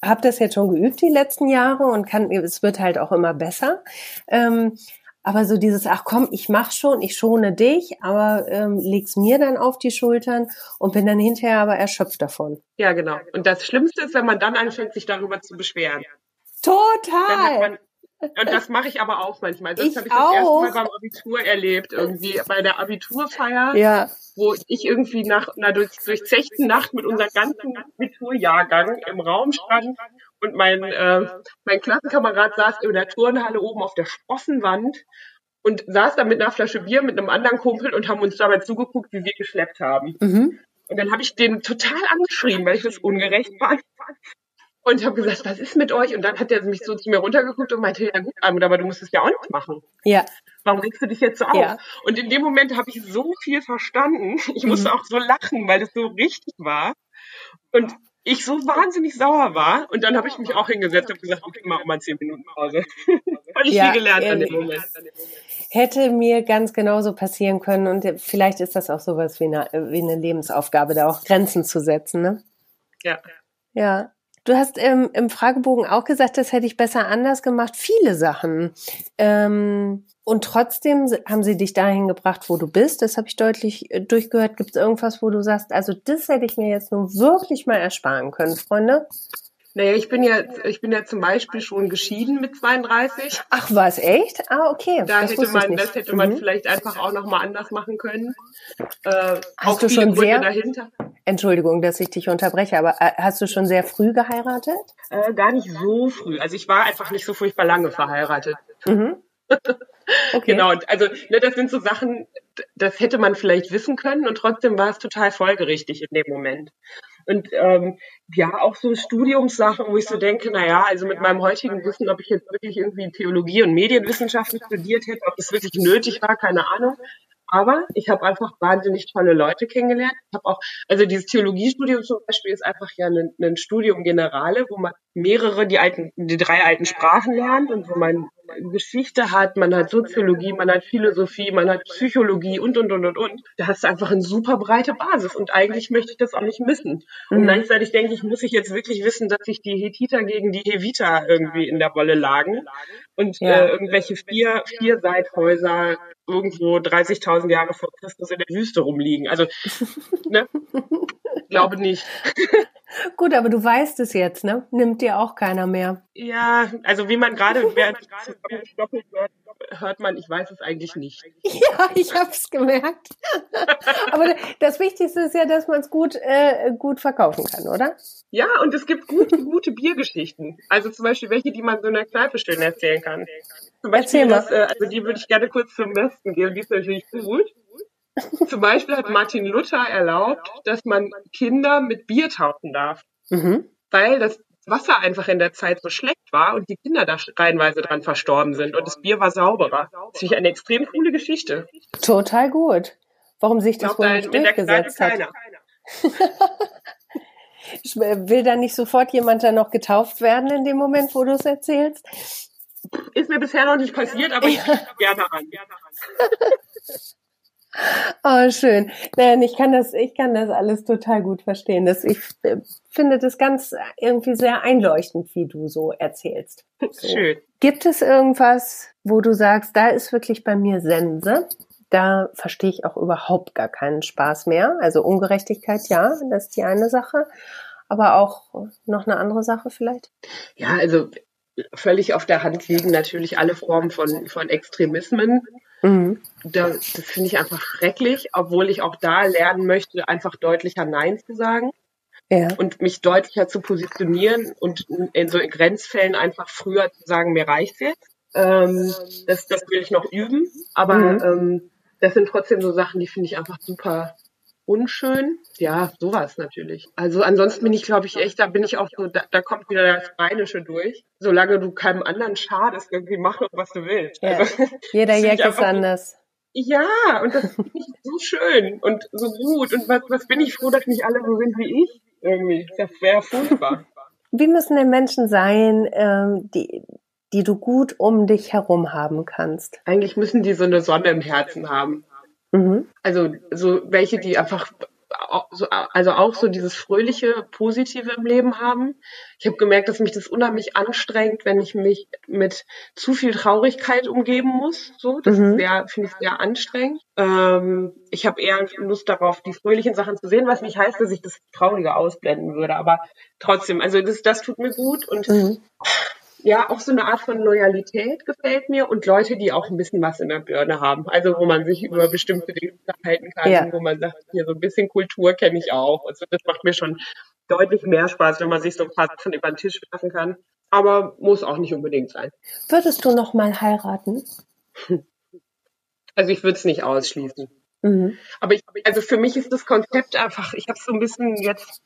habe das jetzt schon geübt die letzten Jahre und kann, es wird halt auch immer besser. Ähm, Aber so dieses, ach komm, ich mach schon, ich schone dich, aber ähm, leg's mir dann auf die Schultern und bin dann hinterher aber erschöpft davon. Ja, genau. Und das Schlimmste ist, wenn man dann anfängt, sich darüber zu beschweren. Total! Man, und das mache ich aber auch manchmal. Das habe ich das erste Mal beim Abitur erlebt, irgendwie bei der Abiturfeier, ja. wo ich irgendwie nach einer durch, durchzechten Nacht mit unserem ganzen Abiturjahrgang im Raum stand. Und mein, äh, mein Klassenkamerad saß in der Turnhalle oben auf der Sprossenwand und saß da mit einer Flasche Bier mit einem anderen Kumpel und haben uns dabei zugeguckt, wie wir geschleppt haben. Mhm. Und dann habe ich den total angeschrien, weil ich das ungerecht war. Und habe gesagt, was ist mit euch? Und dann hat er mich so zu mir runtergeguckt und meinte, ja gut, aber du musst es ja auch nicht machen. Ja. Warum regst du dich jetzt so auf? Ja. Und in dem Moment habe ich so viel verstanden. Ich mhm. musste auch so lachen, weil es so richtig war. Und ich so wahnsinnig sauer war und dann habe ich mich auch hingesetzt und gesagt, okay, mach mal zehn Minuten Pause. Weil ich ja, viel gelernt an dem Moment. hätte mir ganz genauso passieren können. Und vielleicht ist das auch sowas wie eine, wie eine Lebensaufgabe, da auch Grenzen zu setzen, ne? Ja. Ja. Du hast ähm, im Fragebogen auch gesagt, das hätte ich besser anders gemacht. Viele Sachen. Ähm, und trotzdem haben sie dich dahin gebracht, wo du bist. Das habe ich deutlich durchgehört. Gibt es irgendwas, wo du sagst, also das hätte ich mir jetzt nun wirklich mal ersparen können, Freunde? Naja, ich bin ja, ich bin ja zum Beispiel schon geschieden mit zweiunddreißig. Ach, war es echt? Ah, okay. Da das hätte man, das hätte man mhm. vielleicht einfach auch nochmal anders machen können. Äh, hast auch du viele schon Gründe sehr, dahinter. Entschuldigung, dass ich dich unterbreche, aber äh, hast du schon sehr früh geheiratet? Äh, gar nicht so früh. Also ich war einfach nicht so furchtbar lange verheiratet. Mhm. Okay. Genau, also ne, das sind so Sachen, das hätte man vielleicht wissen können und trotzdem war es total folgerichtig in dem Moment. Und ähm, ja, auch so Studiumssachen, wo ich so denke, naja, also mit meinem heutigen Wissen, ob ich jetzt wirklich irgendwie Theologie und Medienwissenschaften studiert hätte, ob das wirklich nötig war, keine Ahnung. Aber ich habe einfach wahnsinnig tolle Leute kennengelernt. Ich habe auch, also dieses Theologiestudium zum Beispiel ist einfach ja ein, ein Studium Generale, wo man mehrere, die alten, die drei alten Sprachen lernt und wo man Geschichte hat, man hat Soziologie, man hat Philosophie, man hat Psychologie und, und, und, und, und. Da hast du einfach eine super breite Basis und eigentlich möchte ich das auch nicht missen. Und gleichzeitig denke ich, muss ich jetzt wirklich wissen, dass sich die Hethiter gegen die Heviter irgendwie in der Wolle lagen und ja. äh, irgendwelche vier, vier Seithäuser irgendwo dreißigtausend Jahre vor Christus in der Wüste rumliegen. Also, ne? Glaube nicht. Gut, aber du weißt es jetzt, ne? Nimmt dir auch keiner mehr. Ja, also wie man gerade zusammenstoppelt wird, hört man, ich weiß es eigentlich nicht. Ja, ich habe es gemerkt. Aber das Wichtigste ist ja, dass man es gut, äh, gut verkaufen kann, oder? Ja, und es gibt gute, gute Biergeschichten. Also zum Beispiel welche, die man so in der Kneipe schön erzählen kann. Zum Beispiel, das, äh, also die würde ich gerne kurz zum Besten geben, die ist natürlich gut. Zum Beispiel hat Martin Luther erlaubt, dass man Kinder mit Bier taufen darf, mhm. weil das Wasser einfach in der Zeit so schlecht war und die Kinder da reihenweise dran verstorben sind und das Bier war sauberer. Das ist eine extrem coole Geschichte. Total gut. Warum sich das wohl nicht durchgesetzt hat. Will da nicht sofort jemand dann noch getauft werden in dem Moment, wo du es erzählst? Ist mir bisher noch nicht passiert, aber ich bin gerne ran. Oh, schön. Nein, ich kann das, ich kann das alles total gut verstehen. Das, ich äh, finde das ganz irgendwie sehr einleuchtend, wie du so erzählst. So. Schön. Gibt es irgendwas, wo du sagst, da ist wirklich bei mir Sense? Da verstehe ich auch überhaupt gar keinen Spaß mehr. Also Ungerechtigkeit, ja, das ist die eine Sache. Aber auch noch eine andere Sache vielleicht? Ja, also völlig auf der Hand liegen natürlich alle Formen von, von Extremismen. Mhm. Das, das finde ich einfach schrecklich, obwohl ich auch da lernen möchte, einfach deutlicher Nein zu sagen ja. und mich deutlicher zu positionieren und in so Grenzfällen einfach früher zu sagen, mir reicht's jetzt. Ähm, das, das will ich noch üben, aber mhm. ähm, das sind trotzdem so Sachen, die finde ich einfach super unschön. Ja, sowas natürlich. Also ansonsten bin ich, glaube ich, echt, da bin ich auch so, da, da kommt wieder das Rheinische durch. Solange du keinem anderen schadest, irgendwie mach doch, was du willst. Ja. Also, jeder Jack ist anders. Ja, und das finde ich so schön und so gut. Und was, was bin ich froh, dass nicht alle so sind wie ich? Irgendwie, das wäre furchtbar. Wie müssen denn Menschen sein, ähm, die... die du gut um dich herum haben kannst? Eigentlich müssen die so eine Sonne im Herzen haben. Mhm. Also so welche, die einfach so, also auch so dieses fröhliche, positive im Leben haben. Ich habe gemerkt, dass mich das unheimlich anstrengt, wenn ich mich mit zu viel Traurigkeit umgeben muss. So, das mhm. ist sehr, finde ich sehr anstrengend. Ähm, ich habe eher Lust darauf, die fröhlichen Sachen zu sehen, was nicht heißt, dass ich das Traurige ausblenden würde. Aber trotzdem, also das, das tut mir gut und mhm. ja, auch so eine Art von Loyalität gefällt mir und Leute, die auch ein bisschen was in der Birne haben. Also wo man sich über bestimmte Dinge unterhalten kann, ja. wo man sagt, hier so ein bisschen Kultur kenne ich auch. Also das macht mir schon deutlich mehr Spaß, wenn man sich so ein paar Sachen über den Tisch werfen kann. Aber muss auch nicht unbedingt sein. Würdest du noch mal heiraten? Also ich würde es nicht ausschließen. Mhm. Aber ich, also für mich ist das Konzept einfach, ich habe so ein bisschen jetzt,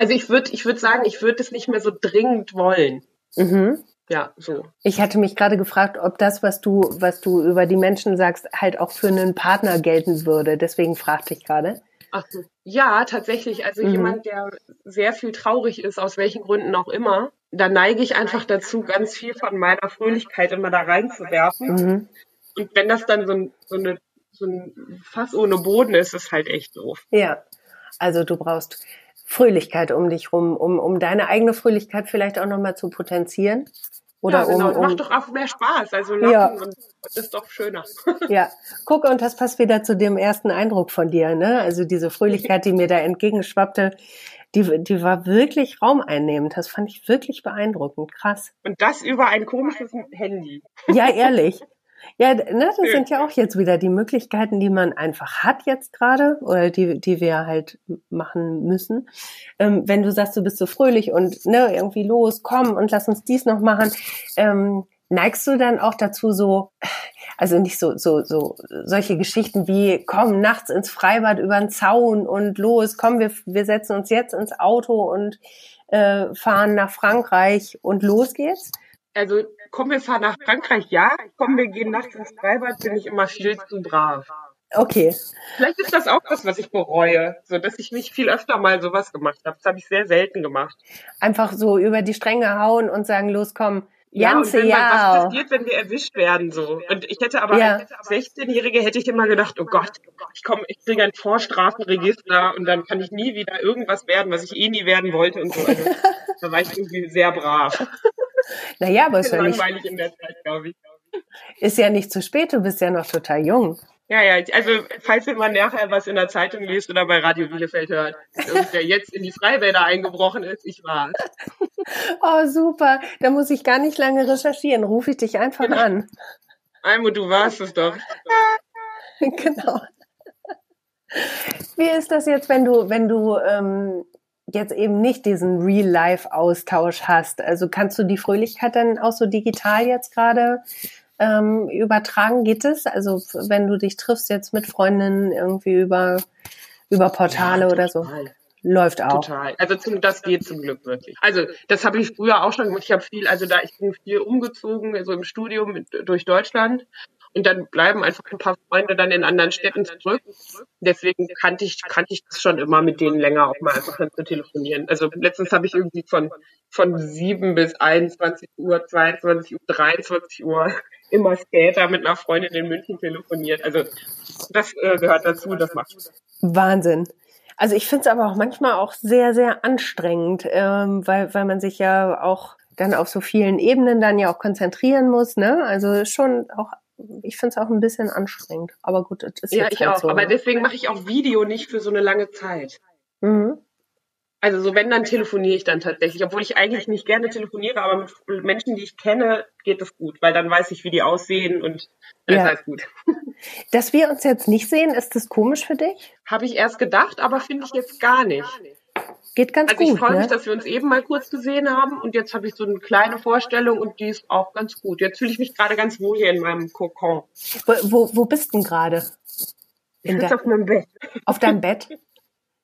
also ich würde ich würde sagen, ich würde es nicht mehr so dringend wollen. Mhm. Ja, so. Ich hatte mich gerade gefragt, ob das, was du, was du über die Menschen sagst, halt auch für einen Partner gelten würde. Deswegen fragte ich gerade. Ach so. Ja, tatsächlich. Also mhm. jemand, der sehr viel traurig ist, aus welchen Gründen auch immer, da neige ich einfach dazu, ganz viel von meiner Fröhlichkeit immer da reinzuwerfen. Mhm. Und wenn das dann so ein, so eine, so ein Fass ohne Boden ist, ist halt echt doof. Ja, also du brauchst Fröhlichkeit um dich rum, um, um deine eigene Fröhlichkeit vielleicht auch nochmal zu potenzieren. Oder ja, genau. um, um macht doch auch mehr Spaß, also lachen ja. und das ist doch schöner. Ja, guck, und das passt wieder zu dem ersten Eindruck von dir, ne? Also diese Fröhlichkeit, die mir da entgegenschwappte, die, die war wirklich raumeinnehmend. Das fand ich wirklich beeindruckend, krass. Und das über ein komisches Handy. Ja, ehrlich. Ja, ne, das Schön. Sind ja auch jetzt wieder die Möglichkeiten, die man einfach hat jetzt gerade oder die die wir halt machen müssen. Ähm, wenn du sagst, du bist so fröhlich und ne irgendwie los, komm und lass uns dies noch machen, ähm, neigst du dann auch dazu so, also nicht so so so solche Geschichten wie komm nachts ins Freibad über den Zaun und los, komm wir wir setzen uns jetzt ins Auto und äh, fahren nach Frankreich und los geht's. Also, komm, wir fahren nach Frankreich, ja. Komm, wir gehen nachts ins Freibad, bin ich immer still zu brav. Okay. Vielleicht ist das auch das, was ich bereue, so dass ich nicht viel öfter mal sowas gemacht habe. Das habe ich sehr selten gemacht. Einfach so über die Stränge hauen und sagen, los, komm. Ja, und wenn man, was passiert, wenn wir erwischt werden, so. Und ich hätte aber, ja. als sechzehnjährige hätte ich immer gedacht, oh Gott, ich komme, ich kriege ein Vorstrafenregister und dann kann ich nie wieder irgendwas werden, was ich eh nie werden wollte und so. Also, da war ich irgendwie sehr brav. Naja, aber ist ja nicht, in der Zeit, glaub ich, glaub ich. Ist ja nicht zu spät, du bist ja noch total jung. Ja, ja, also falls ihr mal nachher was in der Zeitung liest oder bei Radio Bielefeld hört, der jetzt in die Freibäder eingebrochen ist, ich war's. Oh, super, da muss ich gar nicht lange recherchieren, rufe ich dich einfach genau. an. Almut, du warst es doch. Genau. Wie ist das jetzt, wenn du, wenn du, ähm, jetzt eben nicht diesen Real-Life-Austausch hast. Also kannst du die Fröhlichkeit dann auch so digital jetzt gerade ähm, übertragen? Geht es? Also wenn du dich triffst jetzt mit Freundinnen irgendwie über, über Portale ja, oder so? Läuft auch. Total. Also zum, das geht zum Glück wirklich. Also das habe ich früher auch schon gemacht. Ich habe viel, also da ich bin viel umgezogen, also im Studium mit, durch Deutschland. Und dann bleiben einfach ein paar Freunde dann in anderen Städten zurück. Deswegen kannte ich, kannte ich das schon immer, mit denen länger auch mal einfach zu telefonieren. Also letztens habe ich irgendwie von, von sieben bis einundzwanzig Uhr, zweiundzwanzig Uhr, dreiundzwanzig Uhr immer später mit einer Freundin in München telefoniert. Also das äh, gehört dazu, das macht Wahnsinn. Also ich finde es aber auch manchmal auch sehr, sehr anstrengend, ähm, weil, weil man sich ja auch dann auf so vielen Ebenen dann ja auch konzentrieren muss, ne? Also schon auch, ich finde es auch ein bisschen anstrengend, aber gut, das ist ja jetzt ich halt auch. So, aber deswegen mache ich auch Video nicht für so eine lange Zeit. Mhm. Also so wenn, dann telefoniere ich dann tatsächlich, obwohl ich eigentlich nicht gerne telefoniere, aber mit Menschen, die ich kenne, geht es gut, weil dann weiß ich, wie die aussehen und dann ja. ist alles gut. Dass wir uns jetzt nicht sehen, ist das komisch für dich? Habe ich erst gedacht, aber finde ich jetzt gar nicht. Geht ganz gut. Also ich freue mich, ne? dass wir uns eben mal kurz gesehen haben und jetzt habe ich so eine kleine Vorstellung und die ist auch ganz gut. Jetzt fühle ich mich gerade ganz wohl hier in meinem Kokon. Wo, wo, wo bist du denn gerade? Ich sitze auf meinem Bett. Auf deinem Bett?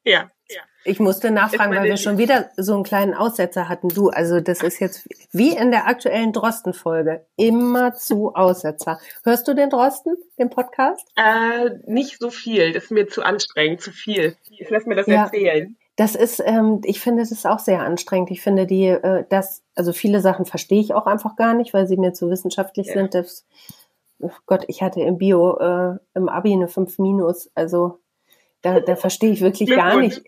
Ja, ja. Ich musste nachfragen, weil wir schon wieder so einen kleinen Aussetzer hatten. Du, also das ist jetzt wie in der aktuellen Drosten-Folge. Immer zu Aussetzer. Hörst du den Drosten, den Podcast? Äh, nicht so viel. Das ist mir zu anstrengend, zu viel. Ich lasse mir das ja. erzählen. Das ist, ähm, ich finde, das ist auch sehr anstrengend. Ich finde, die, äh, das, also viele Sachen verstehe ich auch einfach gar nicht, weil sie mir zu wissenschaftlich ja. sind. Das, oh Gott, ich hatte im Bio, äh, im Abi eine fünf minus, also da, da verstehe ich wirklich gar nicht.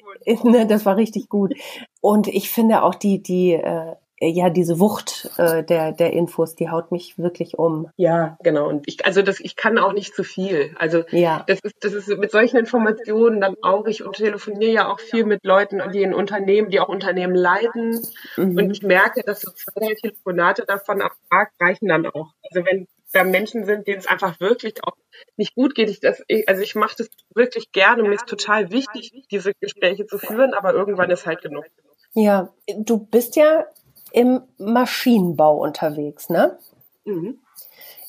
Das war richtig gut. Und ich finde auch die, die, äh, ja, diese Wucht äh, der, der Infos, die haut mich wirklich um. Ja, genau. Und ich, also das, ich kann auch nicht zu viel. Also ja. das ist, das ist mit solchen Informationen dann auch, ich telefoniere ja auch viel mit Leuten, die in Unternehmen, die auch Unternehmen leiten. Mhm. Und ich merke, dass so zwei, drei Telefonate davon am Tag reichen dann auch. Also wenn da Menschen sind, denen es einfach wirklich auch nicht gut geht. Ich das, ich, also ich mache das wirklich gerne. Mir ist total wichtig, diese Gespräche zu führen, aber irgendwann ist halt genug. Ja, du bist ja im Maschinenbau unterwegs, ne? Mhm.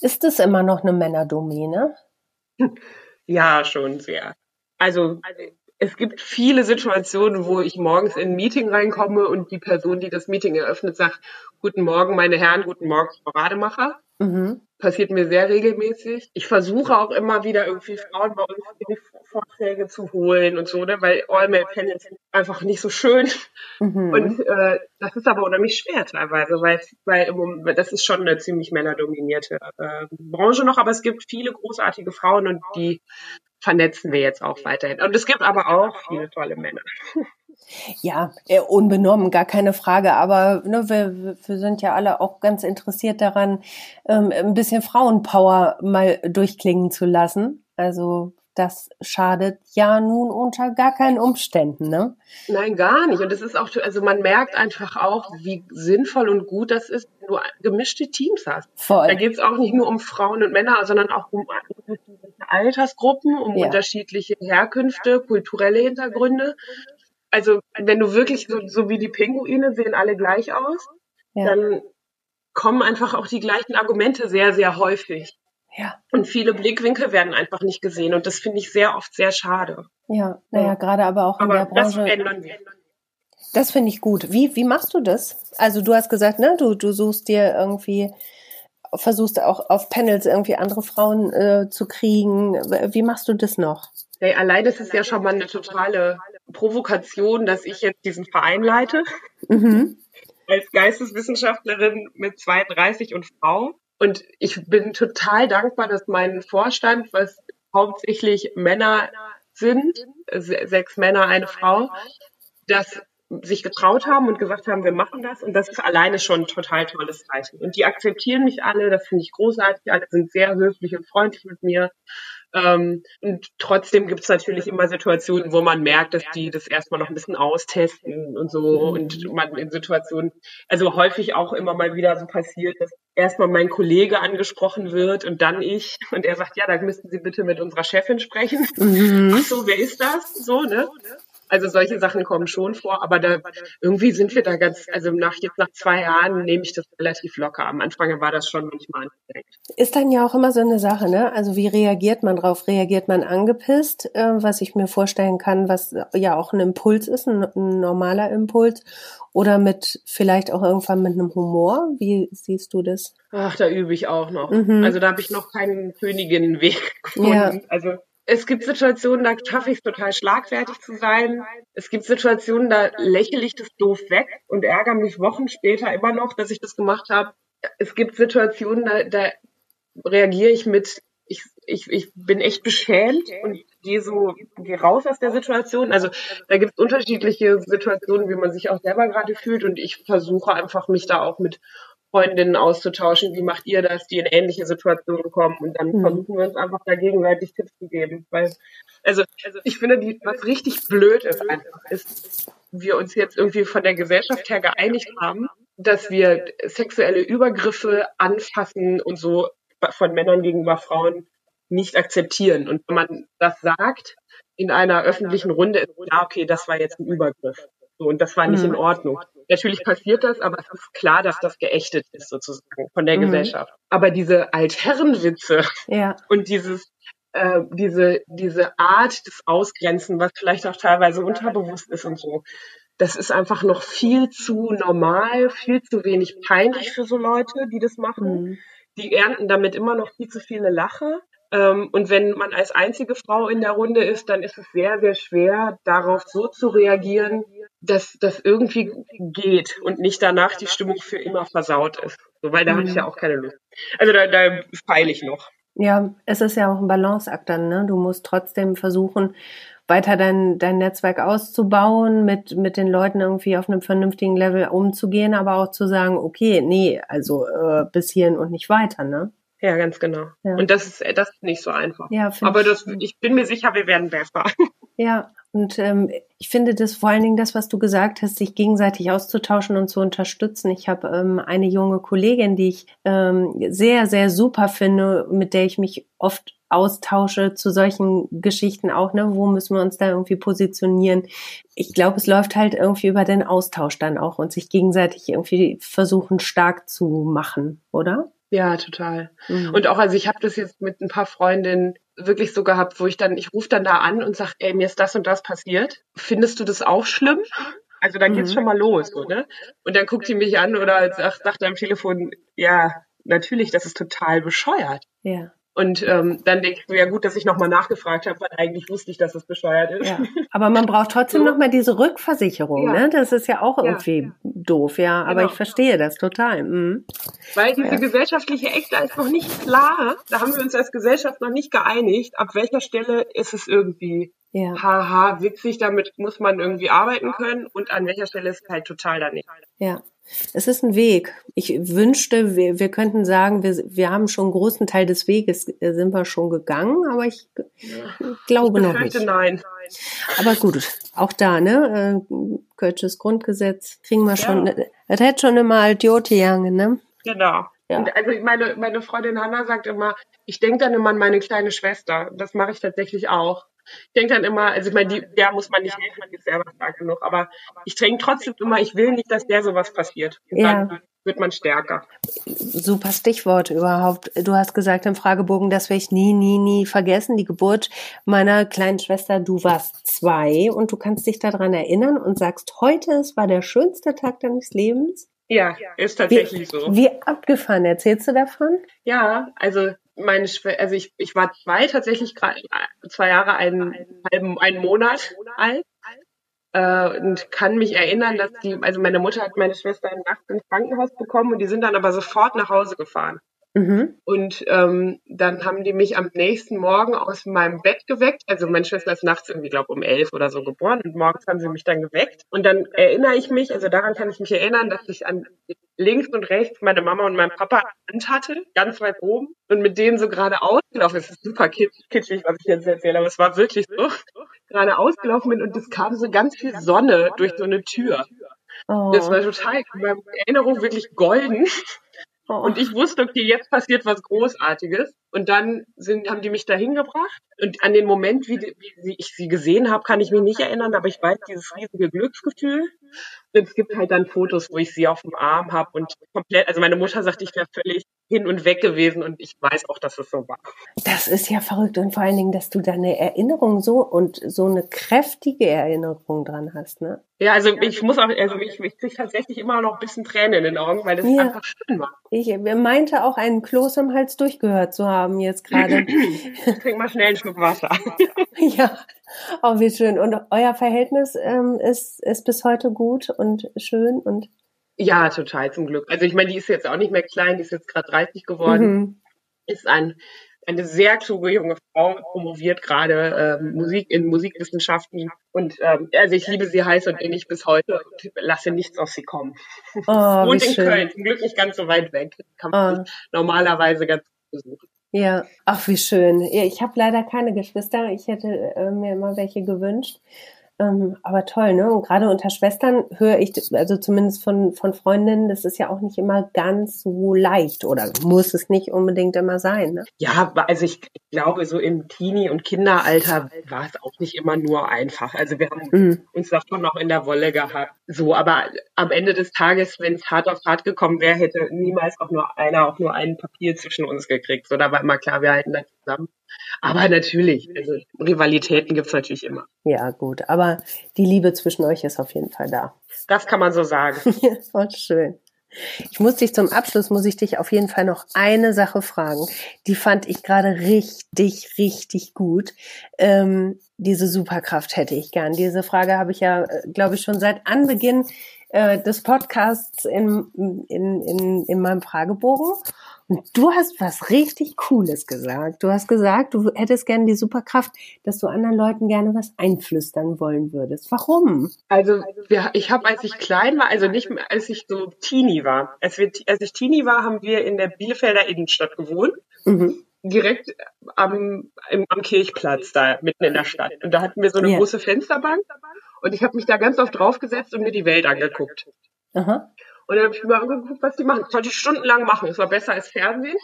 Ist das immer noch eine Männerdomäne? Ja, schon sehr. Also, also es gibt viele Situationen, wo ich morgens in ein Meeting reinkomme und die Person, die das Meeting eröffnet, sagt, Guten Morgen, meine Herren, guten Morgen, Frau Rademacher. Mhm. Passiert mir sehr regelmäßig. Ich versuche auch immer wieder irgendwie Frauen bei uns in die Vorträge zu holen und so, ne? Weil All-Male-Panels sind einfach nicht so schön. Mhm. Und äh, das ist aber unheimlich schwer teilweise, weil, weil im Moment, das ist schon eine ziemlich männerdominierte äh, Branche noch, aber es gibt viele großartige Frauen und die vernetzen wir jetzt auch weiterhin. Und es gibt aber auch viele tolle Männer. Ja, unbenommen, gar keine Frage. Aber ne, wir, wir sind ja alle auch ganz interessiert daran, ähm, ein bisschen Frauenpower mal durchklingen zu lassen. Also das schadet ja nun unter gar keinen Umständen, ne? Nein, gar nicht. Und es ist auch, also man merkt einfach auch, wie sinnvoll und gut das ist, wenn du gemischte Teams hast. Voll. Da geht es auch nicht nur um Frauen und Männer, sondern auch um unterschiedliche Altersgruppen, um ja. unterschiedliche Herkünfte, kulturelle Hintergründe. Also wenn du wirklich, so, so wie die Pinguine, sehen alle gleich aus, ja. dann kommen einfach auch die gleichen Argumente sehr, sehr häufig. Ja. Und viele Blickwinkel werden einfach nicht gesehen und das finde ich sehr oft sehr schade. Ja, naja, gerade aber auch aber in der Branche. Das ändern wir. Das finde ich gut. Wie, wie machst du das? Also du hast gesagt, ne, du, du suchst dir irgendwie, versuchst auch auf Panels irgendwie andere Frauen äh, zu kriegen. Wie machst du das noch? Hey, allein ist es ja schon mal eine totale Provokation, dass ich jetzt diesen Verein leite. Mhm. Als Geisteswissenschaftlerin mit zweiunddreißig und Frau. Und ich bin total dankbar, dass mein Vorstand, was hauptsächlich Männer sind, sechs Männer, eine Frau, dass sich getraut haben und gesagt haben, wir machen das. Und das ist alleine schon ein total tolles Zeichen. Und die akzeptieren mich alle, das finde ich großartig. Alle sind sehr höflich und freundlich mit mir. Ähm, und trotzdem gibt es natürlich immer Situationen, wo man merkt, dass die das erstmal noch ein bisschen austesten und so. Und man in Situationen, also häufig auch immer mal wieder so passiert, dass erstmal mein Kollege angesprochen wird und dann ich. Und er sagt, ja, da müssten Sie bitte mit unserer Chefin sprechen. Mhm. Ach so, wer ist das? So, ne? Also solche Sachen kommen schon vor, aber da irgendwie sind wir da ganz, also nach jetzt nach zwei Jahren nehme ich das relativ locker. Am Anfang war das schon manchmal anstrengend. Ist dann ja auch immer so eine Sache, ne? Also wie reagiert man drauf? Reagiert man angepisst, äh, was ich mir vorstellen kann, was ja auch ein Impuls ist, ein, ein normaler Impuls, oder mit vielleicht auch irgendwann mit einem Humor? Wie siehst du das? Ach, da übe ich auch noch. Mhm. Also da habe ich noch keinen Königinnenweg gefunden. Ja. Also es gibt Situationen, da schaffe ich es total schlagfertig zu sein. Es gibt Situationen, da lächle ich das doof weg und ärgere mich Wochen später immer noch, dass ich das gemacht habe. Es gibt Situationen, da, da reagiere ich mit, ich, ich, ich bin echt beschämt und gehe so gehe raus aus der Situation. Also da gibt es unterschiedliche Situationen, wie man sich auch selber gerade fühlt. Und ich versuche einfach, mich da auch mit Freundinnen auszutauschen, wie macht ihr das, die in ähnliche Situationen kommen, und dann mhm. versuchen wir uns einfach da gegenseitig Tipps zu geben, weil, also, also ich finde, die, was richtig blöd ist, ist, wir uns jetzt irgendwie von der Gesellschaft her geeinigt haben, dass wir sexuelle Übergriffe, Anfassen und so von Männern gegenüber Frauen nicht akzeptieren, und wenn man das sagt in einer öffentlichen Runde, ist klar, okay, das war jetzt ein Übergriff. So, und das war nicht mhm. in Ordnung. Natürlich passiert das, aber es ist klar, dass das geächtet ist sozusagen von der mhm. Gesellschaft. Aber diese Altherrenwitze ja. und dieses, äh, diese, diese Art des Ausgrenzen, was vielleicht auch teilweise unterbewusst ist und so, das ist einfach noch viel zu normal, viel zu wenig peinlich für so Leute, die das machen. Mhm. Die ernten damit immer noch viel zu viele Lache. Und wenn man als einzige Frau in der Runde ist, dann ist es sehr, sehr schwer, darauf so zu reagieren, dass das irgendwie geht und nicht danach die Stimmung für immer versaut ist. So, weil da habe ich ja auch keine Lust. Also da, da feile ich noch. Ja, es ist ja auch ein Balanceakt dann, ne? Du musst trotzdem versuchen, weiter dein, dein Netzwerk auszubauen, mit, mit den Leuten irgendwie auf einem vernünftigen Level umzugehen, aber auch zu sagen, okay, nee, also äh, bis hierhin und nicht weiter, ne? Ja, ganz genau. Ja. Und das ist das ist nicht so einfach. Ja, aber das, ich bin mir sicher, wir werden besser. Ja, und ähm, ich finde das vor allen Dingen das, was du gesagt hast, sich gegenseitig auszutauschen und zu unterstützen. Ich habe ähm, eine junge Kollegin, die ich ähm, sehr, sehr super finde, mit der ich mich oft austausche zu solchen Geschichten auch, ne, wo müssen wir uns da irgendwie positionieren? Ich glaube, es läuft halt irgendwie über den Austausch dann auch und sich gegenseitig irgendwie versuchen, stark zu machen, oder? Ja, total. Mhm. Und auch, also ich habe das jetzt mit ein paar Freundinnen wirklich so gehabt, wo ich dann, ich rufe dann da an und sage, ey, mir ist das und das passiert. Findest du das auch schlimm? Also dann geht's mhm. schon mal los, oder? Und dann guckt sie mich an oder sagt, sagt am Telefon, ja, natürlich, das ist total bescheuert. Ja. Und ähm, dann denke ich mir, ja gut, dass ich nochmal nachgefragt habe, weil eigentlich wusste ich, dass es bescheuert ist. Ja. Aber man braucht trotzdem so. nochmal diese Rückversicherung, ja. ne? Das ist ja auch irgendwie ja. doof, ja. Aber genau. ich verstehe das total. Mhm. Weil diese ja. gesellschaftliche Echtheit ist noch nicht klar. Da haben wir uns als Gesellschaft noch nicht geeinigt. Ab welcher Stelle ist es irgendwie ja. haha, witzig, damit muss man irgendwie arbeiten können. Und an welcher Stelle ist es halt total daneben. Ja. Es ist ein Weg. Ich wünschte, wir, wir könnten sagen, wir, wir haben schon einen großen Teil des Weges, sind wir schon gegangen, aber ich ja. glaube ich noch nicht. Nein. Aber gut, auch da, ne? Kölsches Grundgesetz kriegen wir ja. schon. Das hätte schon immer Altjotiange, ne? Genau. Ja. Und also meine, meine Freundin Hanna sagt immer, ich denke dann immer an meine kleine Schwester. Das mache ich tatsächlich auch. Ich denke dann immer, also ich meine, die, der muss man nicht helfen, man ist selber stark genug, aber ich dränge trotzdem immer, ich will nicht, dass der sowas passiert. Und ja. dann wird man stärker. Super Stichwort überhaupt. Du hast gesagt im Fragebogen, das werde ich nie, nie, nie vergessen, die Geburt meiner kleinen Schwester. Du warst zwei und du kannst dich daran erinnern und sagst, heute, es war der schönste Tag deines Lebens. Ja, ist tatsächlich wie, so. Wie abgefahren, erzählst du davon? Ja, also... Meine Schwester, also ich, ich war zwei tatsächlich gerade zwei Jahre, einen halben, einen Monat alt äh, und kann mich erinnern, dass die, also meine Mutter hat meine Schwester nachts ins Krankenhaus bekommen und die sind dann aber sofort nach Hause gefahren. Mhm. Und ähm, dann haben die mich am nächsten Morgen aus meinem Bett geweckt. Also meine Schwester ist nachts irgendwie, glaube um elf oder so geboren und morgens haben sie mich dann geweckt. Und dann erinnere ich mich, also daran kann ich mich erinnern, dass ich an links und rechts meine Mama und meinen Papa an der Hand hatte, ganz weit oben und mit denen so gerade ausgelaufen. Es ist super kitschig, was ich jetzt erzähle, aber es war wirklich so. Gerade ausgelaufen bin und es kam so ganz viel Sonne durch so eine Tür. Oh. Das war total, meine Erinnerung wirklich golden. Und ich wusste, okay, jetzt passiert was Großartiges. Und dann sind, haben die mich da hingebracht. Und an den Moment, wie, die, wie ich sie gesehen habe, kann ich mich nicht erinnern. Aber ich weiß, dieses riesige Glücksgefühl. Und es gibt halt dann Fotos, wo ich sie auf dem Arm habe. Und komplett, also meine Mutter sagt, ich wäre völlig hin und weg gewesen. Und ich weiß auch, dass es so war. Das ist ja verrückt. Und vor allen Dingen, dass du deine Erinnerung so und so eine kräftige Erinnerung dran hast, ne? Ja, also ich muss auch, also ich, ich kriege tatsächlich immer noch ein bisschen Tränen in den Augen, weil das ja. einfach schön war. Ich meinte auch, einen Kloß am Hals durchgehört zu haben jetzt gerade. Trink mal schnell einen Schluck Wasser. Ja, oh, wie schön. Und euer Verhältnis ähm, ist, ist bis heute gut und schön und? Ja, total, zum Glück. Also ich meine, die ist jetzt auch nicht mehr klein, die ist jetzt gerade dreißig geworden. Mhm. Ist ein... eine sehr kluge junge Frau, promoviert gerade ähm, Musik in Musikwissenschaften. Und ähm, also ich liebe sie heiß und innig bis heute und lasse nichts auf sie kommen. Oh, und in schön. Köln, zum Glück nicht ganz so weit weg. Kann man oh. normalerweise ganz gut besuchen. Ja, ach wie schön. Ich habe leider keine Geschwister. Ich hätte äh, mir immer welche gewünscht. Ähm, aber toll, ne? Und gerade unter Schwestern höre ich, also zumindest von, von Freundinnen, das ist ja auch nicht immer ganz so leicht oder muss es nicht unbedingt immer sein, ne? Ja, also ich glaube, so im Teenie- und Kinderalter war es auch nicht immer nur einfach. Also wir haben mhm. uns das schon noch in der Wolle gehabt. So, aber am Ende des Tages, wenn es hart auf hart gekommen wäre, hätte niemals auch nur einer, auch nur ein Papier zwischen uns gekriegt. So, da war immer klar, wir halten das zusammen. Aber natürlich, also Rivalitäten gibt's natürlich immer. Ja, gut, aber die Liebe zwischen euch ist auf jeden Fall da. Das kann man so sagen. Ja, voll schön. Ich muss dich zum Abschluss, muss ich dich auf jeden Fall noch eine Sache fragen. Die fand ich gerade richtig, richtig gut. Ähm, diese Superkraft hätte ich gern. Diese Frage habe ich ja, glaube ich, schon seit Anbeginn äh, des Podcasts in, in, in, in meinem Fragebogen. Und du hast was richtig Cooles gesagt. Du hast gesagt, du hättest gerne die Superkraft, dass du anderen Leuten gerne was einflüstern wollen würdest. Warum? Also ich habe, als ich klein war, also nicht mehr, als ich so Teenie war. Als, wir, als ich Teenie war, haben wir in der Bielefelder Innenstadt gewohnt. Mhm. Direkt am, am Kirchplatz, da mitten in der Stadt. Und da hatten wir so eine yeah. große Fensterbank. Und ich habe mich da ganz oft draufgesetzt und mir die Welt angeguckt. Aha. Und dann habe ich mir angeguckt, was die machen. Das wollte ich stundenlang machen. Es war besser als Fernsehen.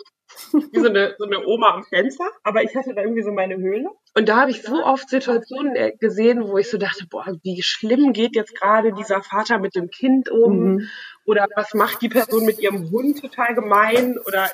Wie so eine, so eine Oma am Fenster. Aber ich hatte da irgendwie so meine Höhle. Und da habe ich so oft Situationen gesehen, wo ich so dachte, boah, wie schlimm geht jetzt gerade dieser Vater mit dem Kind um? Mhm. Oder was macht die Person mit ihrem Hund total gemein? Oder,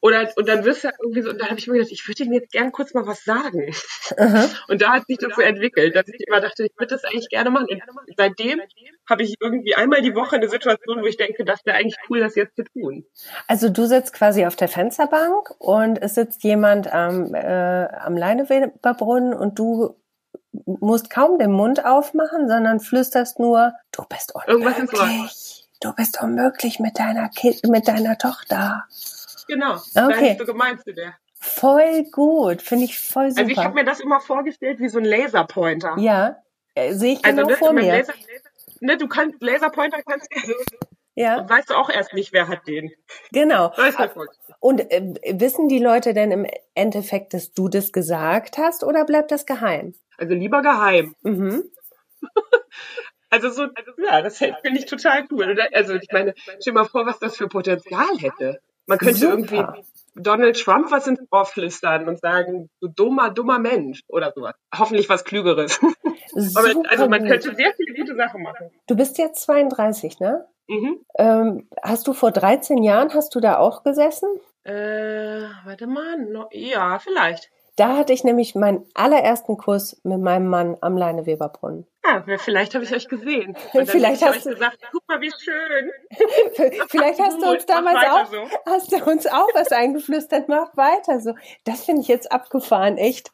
oder Oder, und dann wirst du irgendwie so, und da habe ich mir gedacht, ich würde ihm jetzt gern kurz mal was sagen. Uh-huh. Und da hat sich das so entwickelt, dass ich immer dachte, ich würde das eigentlich gerne machen. Und seitdem habe ich irgendwie einmal die Woche eine Situation, wo ich denke, das wäre eigentlich cool, das jetzt zu tun. Also du sitzt quasi auf der Fensterbank und es sitzt jemand am, äh, am Leineweberbrunnen und du musst kaum den Mund aufmachen, sondern flüsterst nur, du bist unmöglich. Du bist unmöglich mit deiner Kind, mit deiner Tochter. Genau, okay. Da hast du gemeint zu der. Voll gut, finde ich voll super. Also ich habe mir das immer vorgestellt wie so ein Laserpointer. Ja, äh, sehe ich also genau vor mir. Laser, Laser, ne, du kannst Laserpointer kannst du. Ja. Und weißt du auch erst nicht, wer hat den. Genau. Und äh, wissen die Leute denn im Endeffekt, dass du das gesagt hast, oder bleibt das geheim? Also lieber geheim. Mhm. Also so, also, ja, das finde ich total cool. Oder? Also ich meine, stell dir mal vor, was das für Potenzial hätte. Man könnte Super. irgendwie Donald Trump was ins Ohr flüstern und sagen, du dummer, dummer Mensch oder sowas. Hoffentlich was Klügeres. Aber, also man könnte sehr viele gute Sachen machen. Du bist jetzt zweiunddreißig, ne? Mhm. Ähm, hast du vor dreizehn Jahren, hast du da auch gesessen? Äh, warte mal, no, ja, vielleicht. Da hatte ich nämlich meinen allerersten Kuss mit meinem Mann am Leineweberbrunnen. Ja, vielleicht habe ich euch gesehen. Vielleicht hast du gesagt, guck mal, wie schön. Vielleicht hast du uns damals auch, so. hast du uns auch was eingeflüstert, mach weiter so. Das finde ich jetzt abgefahren, echt.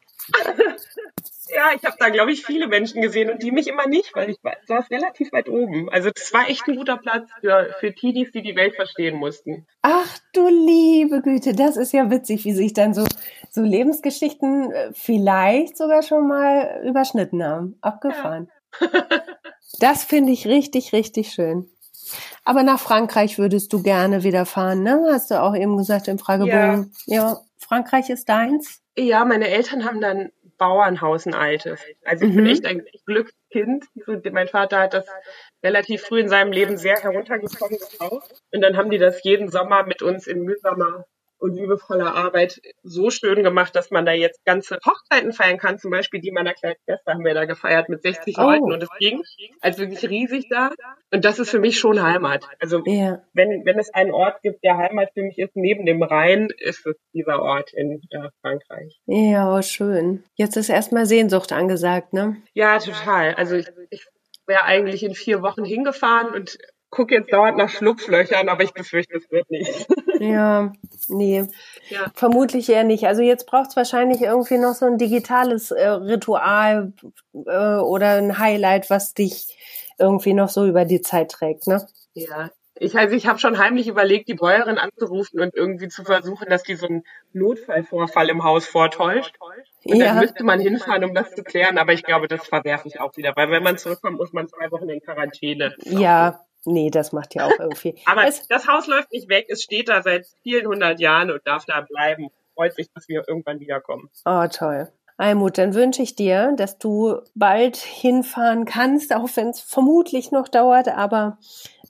Ja, ich habe da, glaube ich, viele Menschen gesehen und die mich immer nicht, weil ich saß relativ weit oben. Also das war echt ein guter Platz für, für Teenies, die die Welt verstehen mussten. Ach du liebe Güte, das ist ja witzig, wie sich dann so, so Lebensgeschichten vielleicht sogar schon mal überschnitten haben. Abgefahren. Ja. Das finde ich richtig, richtig schön. Aber nach Frankreich würdest du gerne wieder fahren, ne? Hast du auch eben gesagt im Fragebogen. Ja, ja, Frankreich ist deins. Ja, meine Eltern haben dann Bauernhaus, ein altes. Also ich mhm. bin echt ein Glückskind. Mein Vater hat das relativ früh in seinem Leben sehr heruntergekommen gekauft. Und dann haben die das jeden Sommer mit uns in mühsamer und liebevoller Arbeit so schön gemacht, dass man da jetzt ganze Hochzeiten feiern kann. Zum Beispiel die meiner kleinen Schwester haben wir da gefeiert mit sechzig oh. Leuten. Und das ging also wirklich riesig da. Und das ist für mich schon Heimat. Also yeah. wenn, wenn es einen Ort gibt, der Heimat für mich ist, neben dem Rhein, ist es dieser Ort in äh, Frankreich. Ja, schön. Jetzt ist erstmal Sehnsucht angesagt, ne? Ja, total. Also ich, ich wäre eigentlich in vier Wochen hingefahren und gucke jetzt dauernd nach Schlupflöchern, aber ich befürchte, es wird nicht. Ja, nee, ja. Vermutlich eher nicht. Also jetzt braucht es wahrscheinlich irgendwie noch so ein digitales äh, Ritual äh, oder ein Highlight, was dich irgendwie noch so über die Zeit trägt, ne? Ja, ich, also ich habe schon heimlich überlegt, die Bäuerin anzurufen und irgendwie zu versuchen, dass die so einen Notfallvorfall im Haus vortäuscht. Und ja. dann müsste man hinfahren, um das zu klären, aber ich glaube, das verwerfe ich auch wieder, weil wenn man zurückkommt, muss man zwei Wochen in Quarantäne. Ja. Nee, das macht ja auch irgendwie. Aber es, das Haus läuft nicht weg, es steht da seit vielen hundert Jahren und darf da bleiben. Freut sich, dass wir irgendwann wiederkommen. Oh, toll. Almut, dann wünsche ich dir, dass du bald hinfahren kannst, auch wenn es vermutlich noch dauert, aber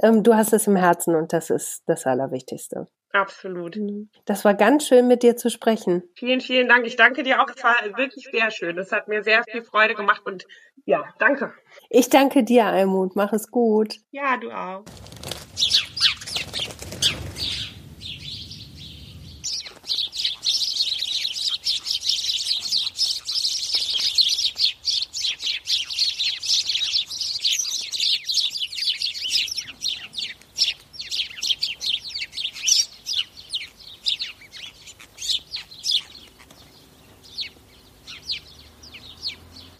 ähm, du hast es im Herzen und das ist das Allerwichtigste. Absolut. Das war ganz schön, mit dir zu sprechen. Vielen, vielen Dank. Ich danke dir auch. Es war wirklich sehr schön. Es hat mir sehr viel Freude gemacht und ja, danke. Ich danke dir, Almut. Mach es gut. Ja, du auch.